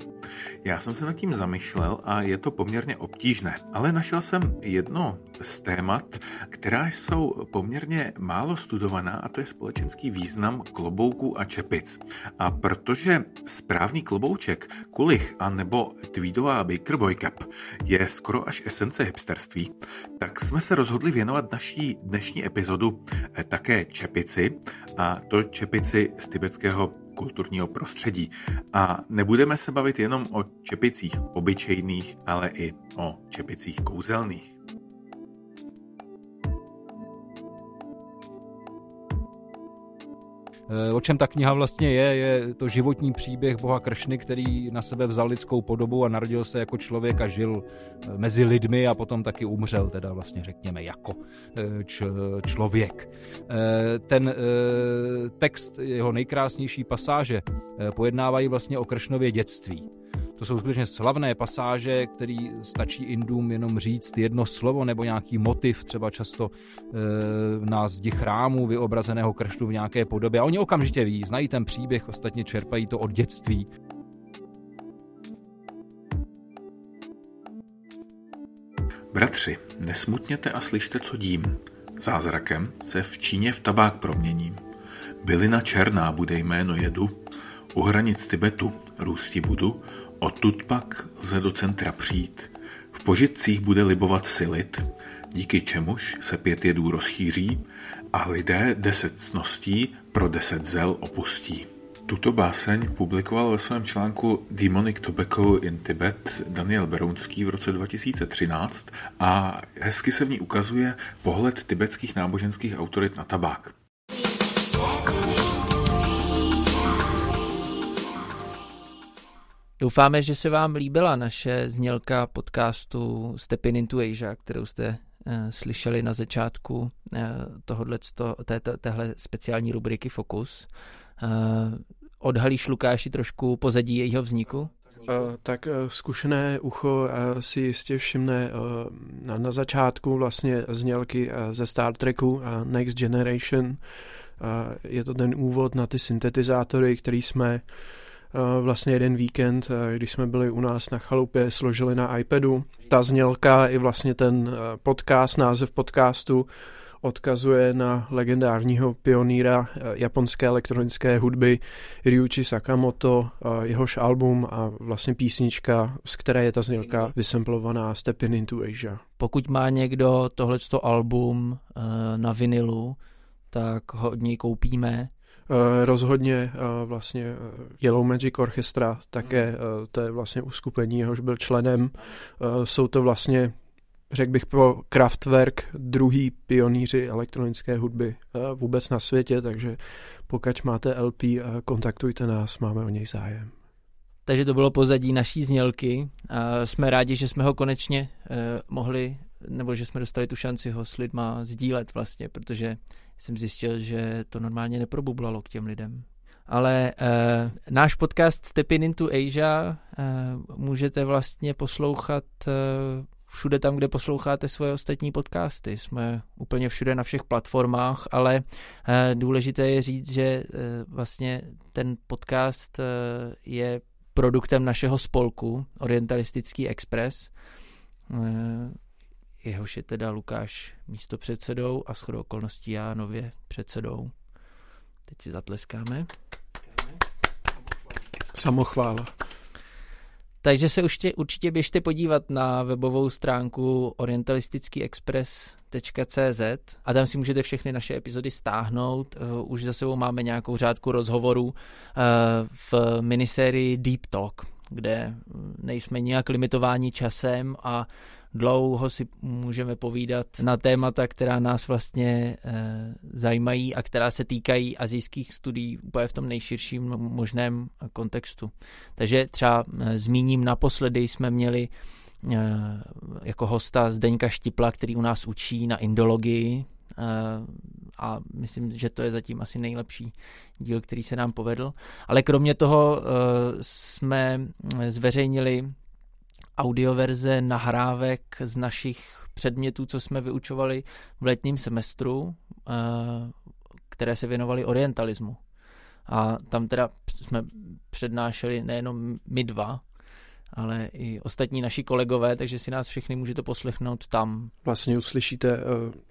Já jsem se nad tím zamyšlel a je to poměrně obtížné, ale našel jsem jedno z témat, která jsou poměrně málo studovaná, a to je společenský význam klobouků a čepic. A protože správný klobouček, kulich a nebo tweedová baker boy cap je skoro až esence hipsterství, tak jsme se rozhodli věnovat naší dnešní epizodu také čepici, a to čepici z tibetského kulturního prostředí. A nebudeme se bavit jenom o čepicích obyčejných, ale i o čepicích kouzelných. O čem ta kniha vlastně je, je to životní příběh boha Kršny, který na sebe vzal lidskou podobu a narodil se jako člověk a žil mezi lidmi a potom taky umřel, teda vlastně řekněme jako č- člověk. Ten text, jeho nejkrásnější pasáže pojednávají vlastně o Kršnově dětství. To jsou skutečně slavné pasáže, které stačí Indům jenom říct jedno slovo nebo nějaký motiv, třeba často e, na zdi chrámu vyobrazeného Kršnu v nějaké podobě. A oni okamžitě ví, znají ten příběh, ostatně čerpají to od dětství. Bratři, nesmutněte a slyšte, co dím. Zázrakem se v Číně v tabák proměním. Bylina černá bude jméno jedu. U hranic Tibetu růsti budu. Odtud pak lze do centra přijít. V požitcích bude libovat silit, díky čemuž se pět jedů rozšíří a lidé deset cností pro deset zel opustí. Tuto báseň publikoval ve svém článku Demonic Tobacco in Tibet Daniel Berounský v roce dva tisíce třináct a hezky se v ní ukazuje pohled tibetských náboženských autorit na tabák. Doufáme, že se vám líbila naše znělka podcastu Stepping into Asia, kterou jste uh, slyšeli na začátku uh, tohodleto, této, téhle speciální rubriky Fokus. Uh, odhalíš, Lukáši, trošku pozadí jejího vzniku? Uh, tak uh, zkušené ucho uh, si jistě všimne uh, na, na začátku vlastně znělky uh, ze Star Treku uh, Next Generation. Uh, je to ten úvod na ty syntetizátory, který jsme vlastně jeden víkend, když jsme byli u nás na chalupě, složili na iPadu. Ta znělka i vlastně ten podcast, název podcastu odkazuje na legendárního pionýra japonské elektronické hudby Ryuichi Sakamoto, jehož album a vlastně písnička, z které je ta znělka vysemplovaná, Stepping into Asia. Pokud má někdo tohleto album na vinilu, tak ho od něj koupíme. Rozhodně vlastně Yellow Magic Orchestra, také to je vlastně uskupení, jehož byl členem. Jsou to vlastně, řekl bych, pro Kraftwerk druhý pionýři elektronické hudby vůbec na světě, takže pokud máte L P, kontaktujte nás, máme o něj zájem. Takže to bylo pozadí naší znělky. Jsme rádi, že jsme ho konečně mohli, nebo že jsme dostali tu šanci ho s lidma sdílet vlastně, protože jsem zjistil, že to normálně neprobublalo k těm lidem. Ale eh, náš podcast Stepping into Asia eh, můžete vlastně poslouchat eh, všude tam, kde posloucháte svoje ostatní podcasty. Jsme úplně všude na všech platformách, ale eh, důležité je říct, že eh, vlastně ten podcast eh, je produktem našeho spolku Orientalistický Express, eh, jehož je teda Lukáš místopředsedou a shodou okolností já nově předsedou. Teď si zatleskáme. Samochvála. Takže se už tě, určitě běžte podívat na webovou stránku orientalistický express tečka cé zet a tam si můžete všechny naše epizody stáhnout. Už za sebou máme nějakou řádku rozhovorů v minisérii Deep Talk, kde nejsme nijak limitováni časem a dlouho si můžeme povídat na témata, která nás vlastně e, zajímají a která se týkají asijských studií úplně v tom nejširším možném kontextu. Takže třeba e, zmíním, naposledy jsme měli e, jako hosta Zdeňka Štipla, který u nás učí na indologii, e, a myslím, že to je zatím asi nejlepší díl, který se nám povedl. Ale kromě toho e, jsme zveřejnili audioverze nahrávek z našich předmětů, co jsme vyučovali v letním semestru, které se věnovaly orientalismu. A tam teda jsme přednášeli nejenom my dva, ale i ostatní naši kolegové, takže si nás všechny můžete poslechnout tam. Vlastně uslyšíte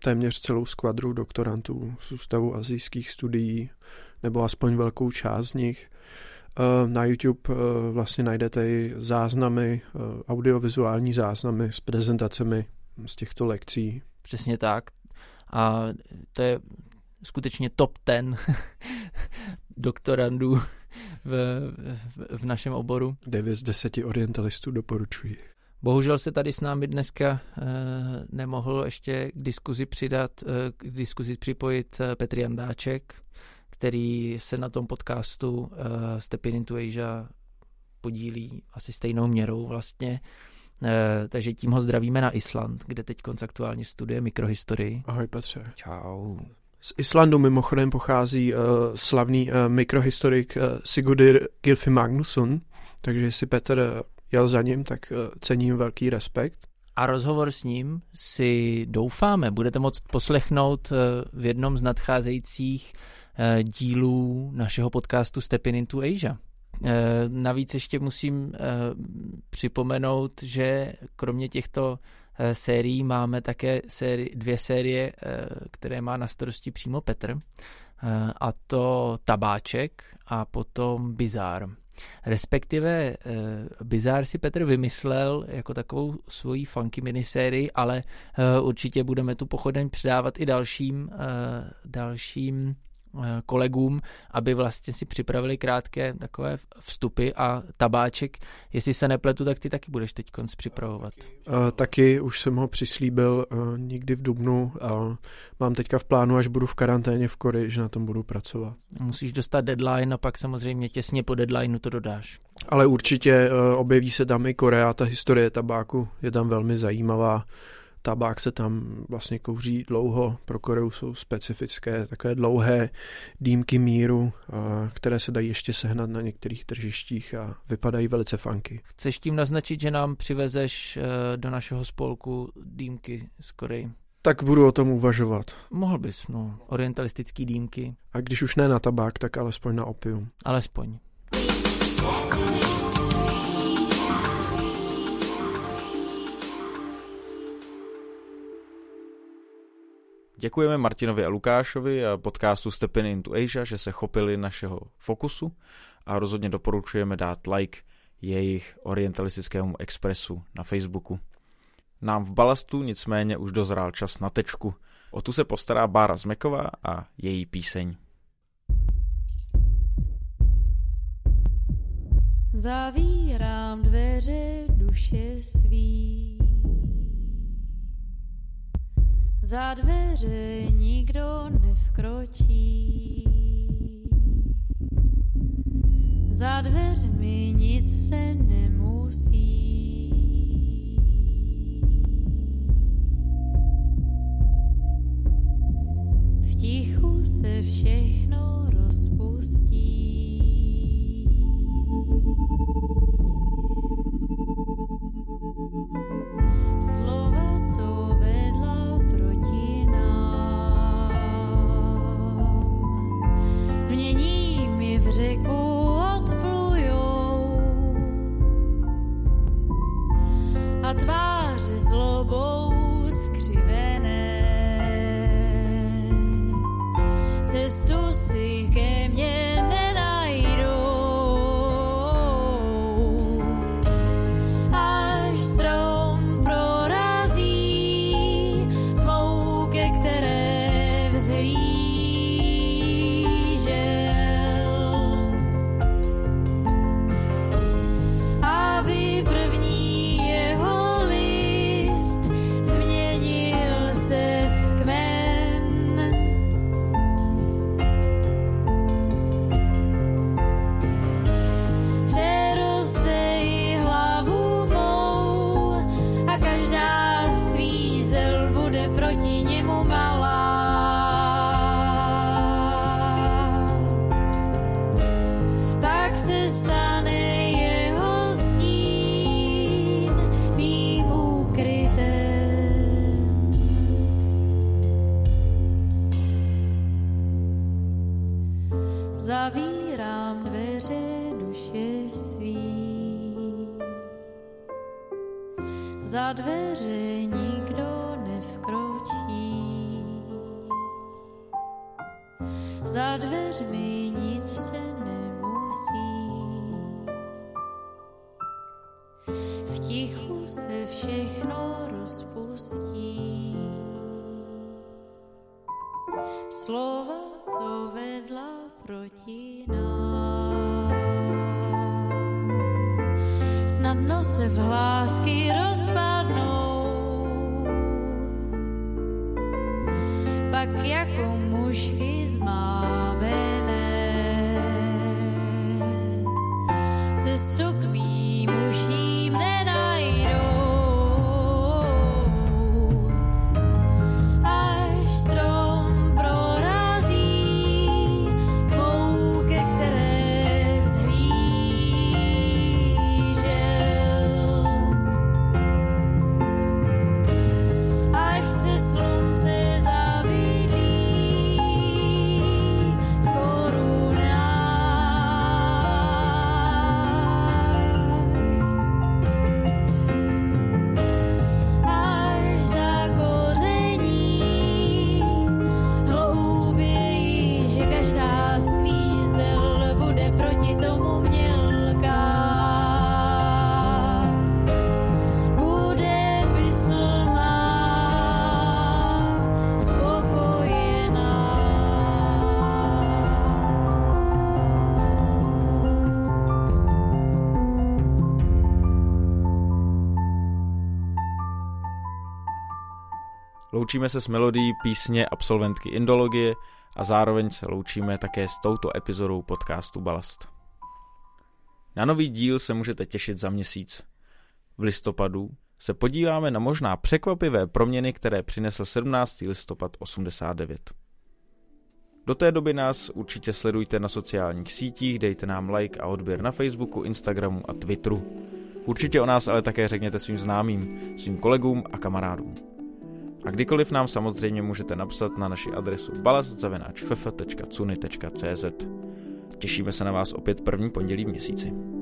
téměř celou skvadru doktorantů z Ústavu asijských studií, nebo aspoň velkou část z nich. Na YouTube vlastně najdete i záznamy, audiovizuální záznamy s prezentacemi z těchto lekcí. Přesně tak. A to je skutečně top ten doktorandů v, v, v našem oboru. devět z deseti orientalistů doporučuji. Bohužel se tady s námi dneska nemohl ještě k diskuzi přidat, k diskuzi připojit Petr Jandáček, který se na tom podcastu uh, Stepping into Asia podílí asi stejnou měrou vlastně. Uh, takže tím ho zdravíme na Island, kde teď aktuálně studuje mikrohistorii. Ahoj Petře. Čau. Z Islandu mimochodem pochází uh, slavný uh, mikrohistorik uh, Sigurður Gylfi Magnússon, takže jestli Petr uh, jel za ním, tak uh, cením velký respekt. A rozhovor s ním si doufáme budete moct poslechnout v jednom z nadcházejících dílů našeho podcastu Stepping into Asia. Navíc ještě musím připomenout, že kromě těchto sérií máme také série, dvě série, které má na starosti přímo Petr, a to Tabáček a potom Bizár. Respektive Bizár si Petr vymyslel jako takovou svoji funky minisérii, ale určitě budeme tu pochodeň předávat i dalším, dalším kolegům, aby vlastně si připravili krátké takové vstupy. A Tabáček, jestli se nepletu, tak ty taky budeš teď konc připravovat. Taky, taky už jsem ho přislíbil někdy v dubnu a mám teďka v plánu, až budu v karanténě v Koreji, že na tom budu pracovat. Musíš dostat deadline a pak samozřejmě těsně po deadlineu to dodáš. Ale určitě objeví se tam i Korea, ta historie tabáku je tam velmi zajímavá. Tabák se tam vlastně kouří dlouho, pro Koreu jsou specifické takové dlouhé dýmky míru, které se dají ještě sehnat na některých tržištích a vypadají velice funky. Chceš tím naznačit, že nám přivezeš do našeho spolku dýmky z Koreji? Tak budu o tom uvažovat. Mohl bys, no, orientalistický dýmky. A když už ne na tabák, tak alespoň na opium. Alespoň. Děkujeme Martinovi a Lukášovi a podcastu Stepping into Asia, že se chopili našeho fokusu, a rozhodně doporučujeme dát like jejich orientalistickému expresu na Facebooku. Nám v Balastu nicméně už dozrál čas na tečku. O tu se postará Bára Zmeková a její píseň. Zavírám dveře duše svý. Za dveře nikdo nevkročí, za dveřmi nic se nemusí. V tichu se všechno rozpustí. Slova, co vedla proti nám, změní mi v řeku odplujou a tváře zlobou skřivené cestu si ke mně nenajdou. za dveře nikdo nevkročí. Za dveřmi nic se nemusí. V tichu se všechno rozpustí. Slova, co vedla proti nám. Snadno se v lásky rozpadnou. Pak jako mužky zmámené cestu k mým uším nenajdou. Až strom prorazí tmou, ke které vzhlížel. Až se slunce Loučíme se s melodií písně absolventky indologie a zároveň se loučíme také s touto epizodou podcastu Balast. Na nový díl se můžete těšit za měsíc. V listopadu se podíváme na možná překvapivé proměny, které přinesl sedmnáctého listopadu osmdesát devět. Do té doby nás určitě sledujte na sociálních sítích, dejte nám like a odběr na Facebooku, Instagramu a Twitteru. Určitě o nás ale také řekněte svým známým, svým kolegům a kamarádům. A kdykoliv nám samozřejmě můžete napsat na naši adresu balast zavináč f f tečka cuny tečka c z. Těšíme se na vás opět první pondělí v měsíci.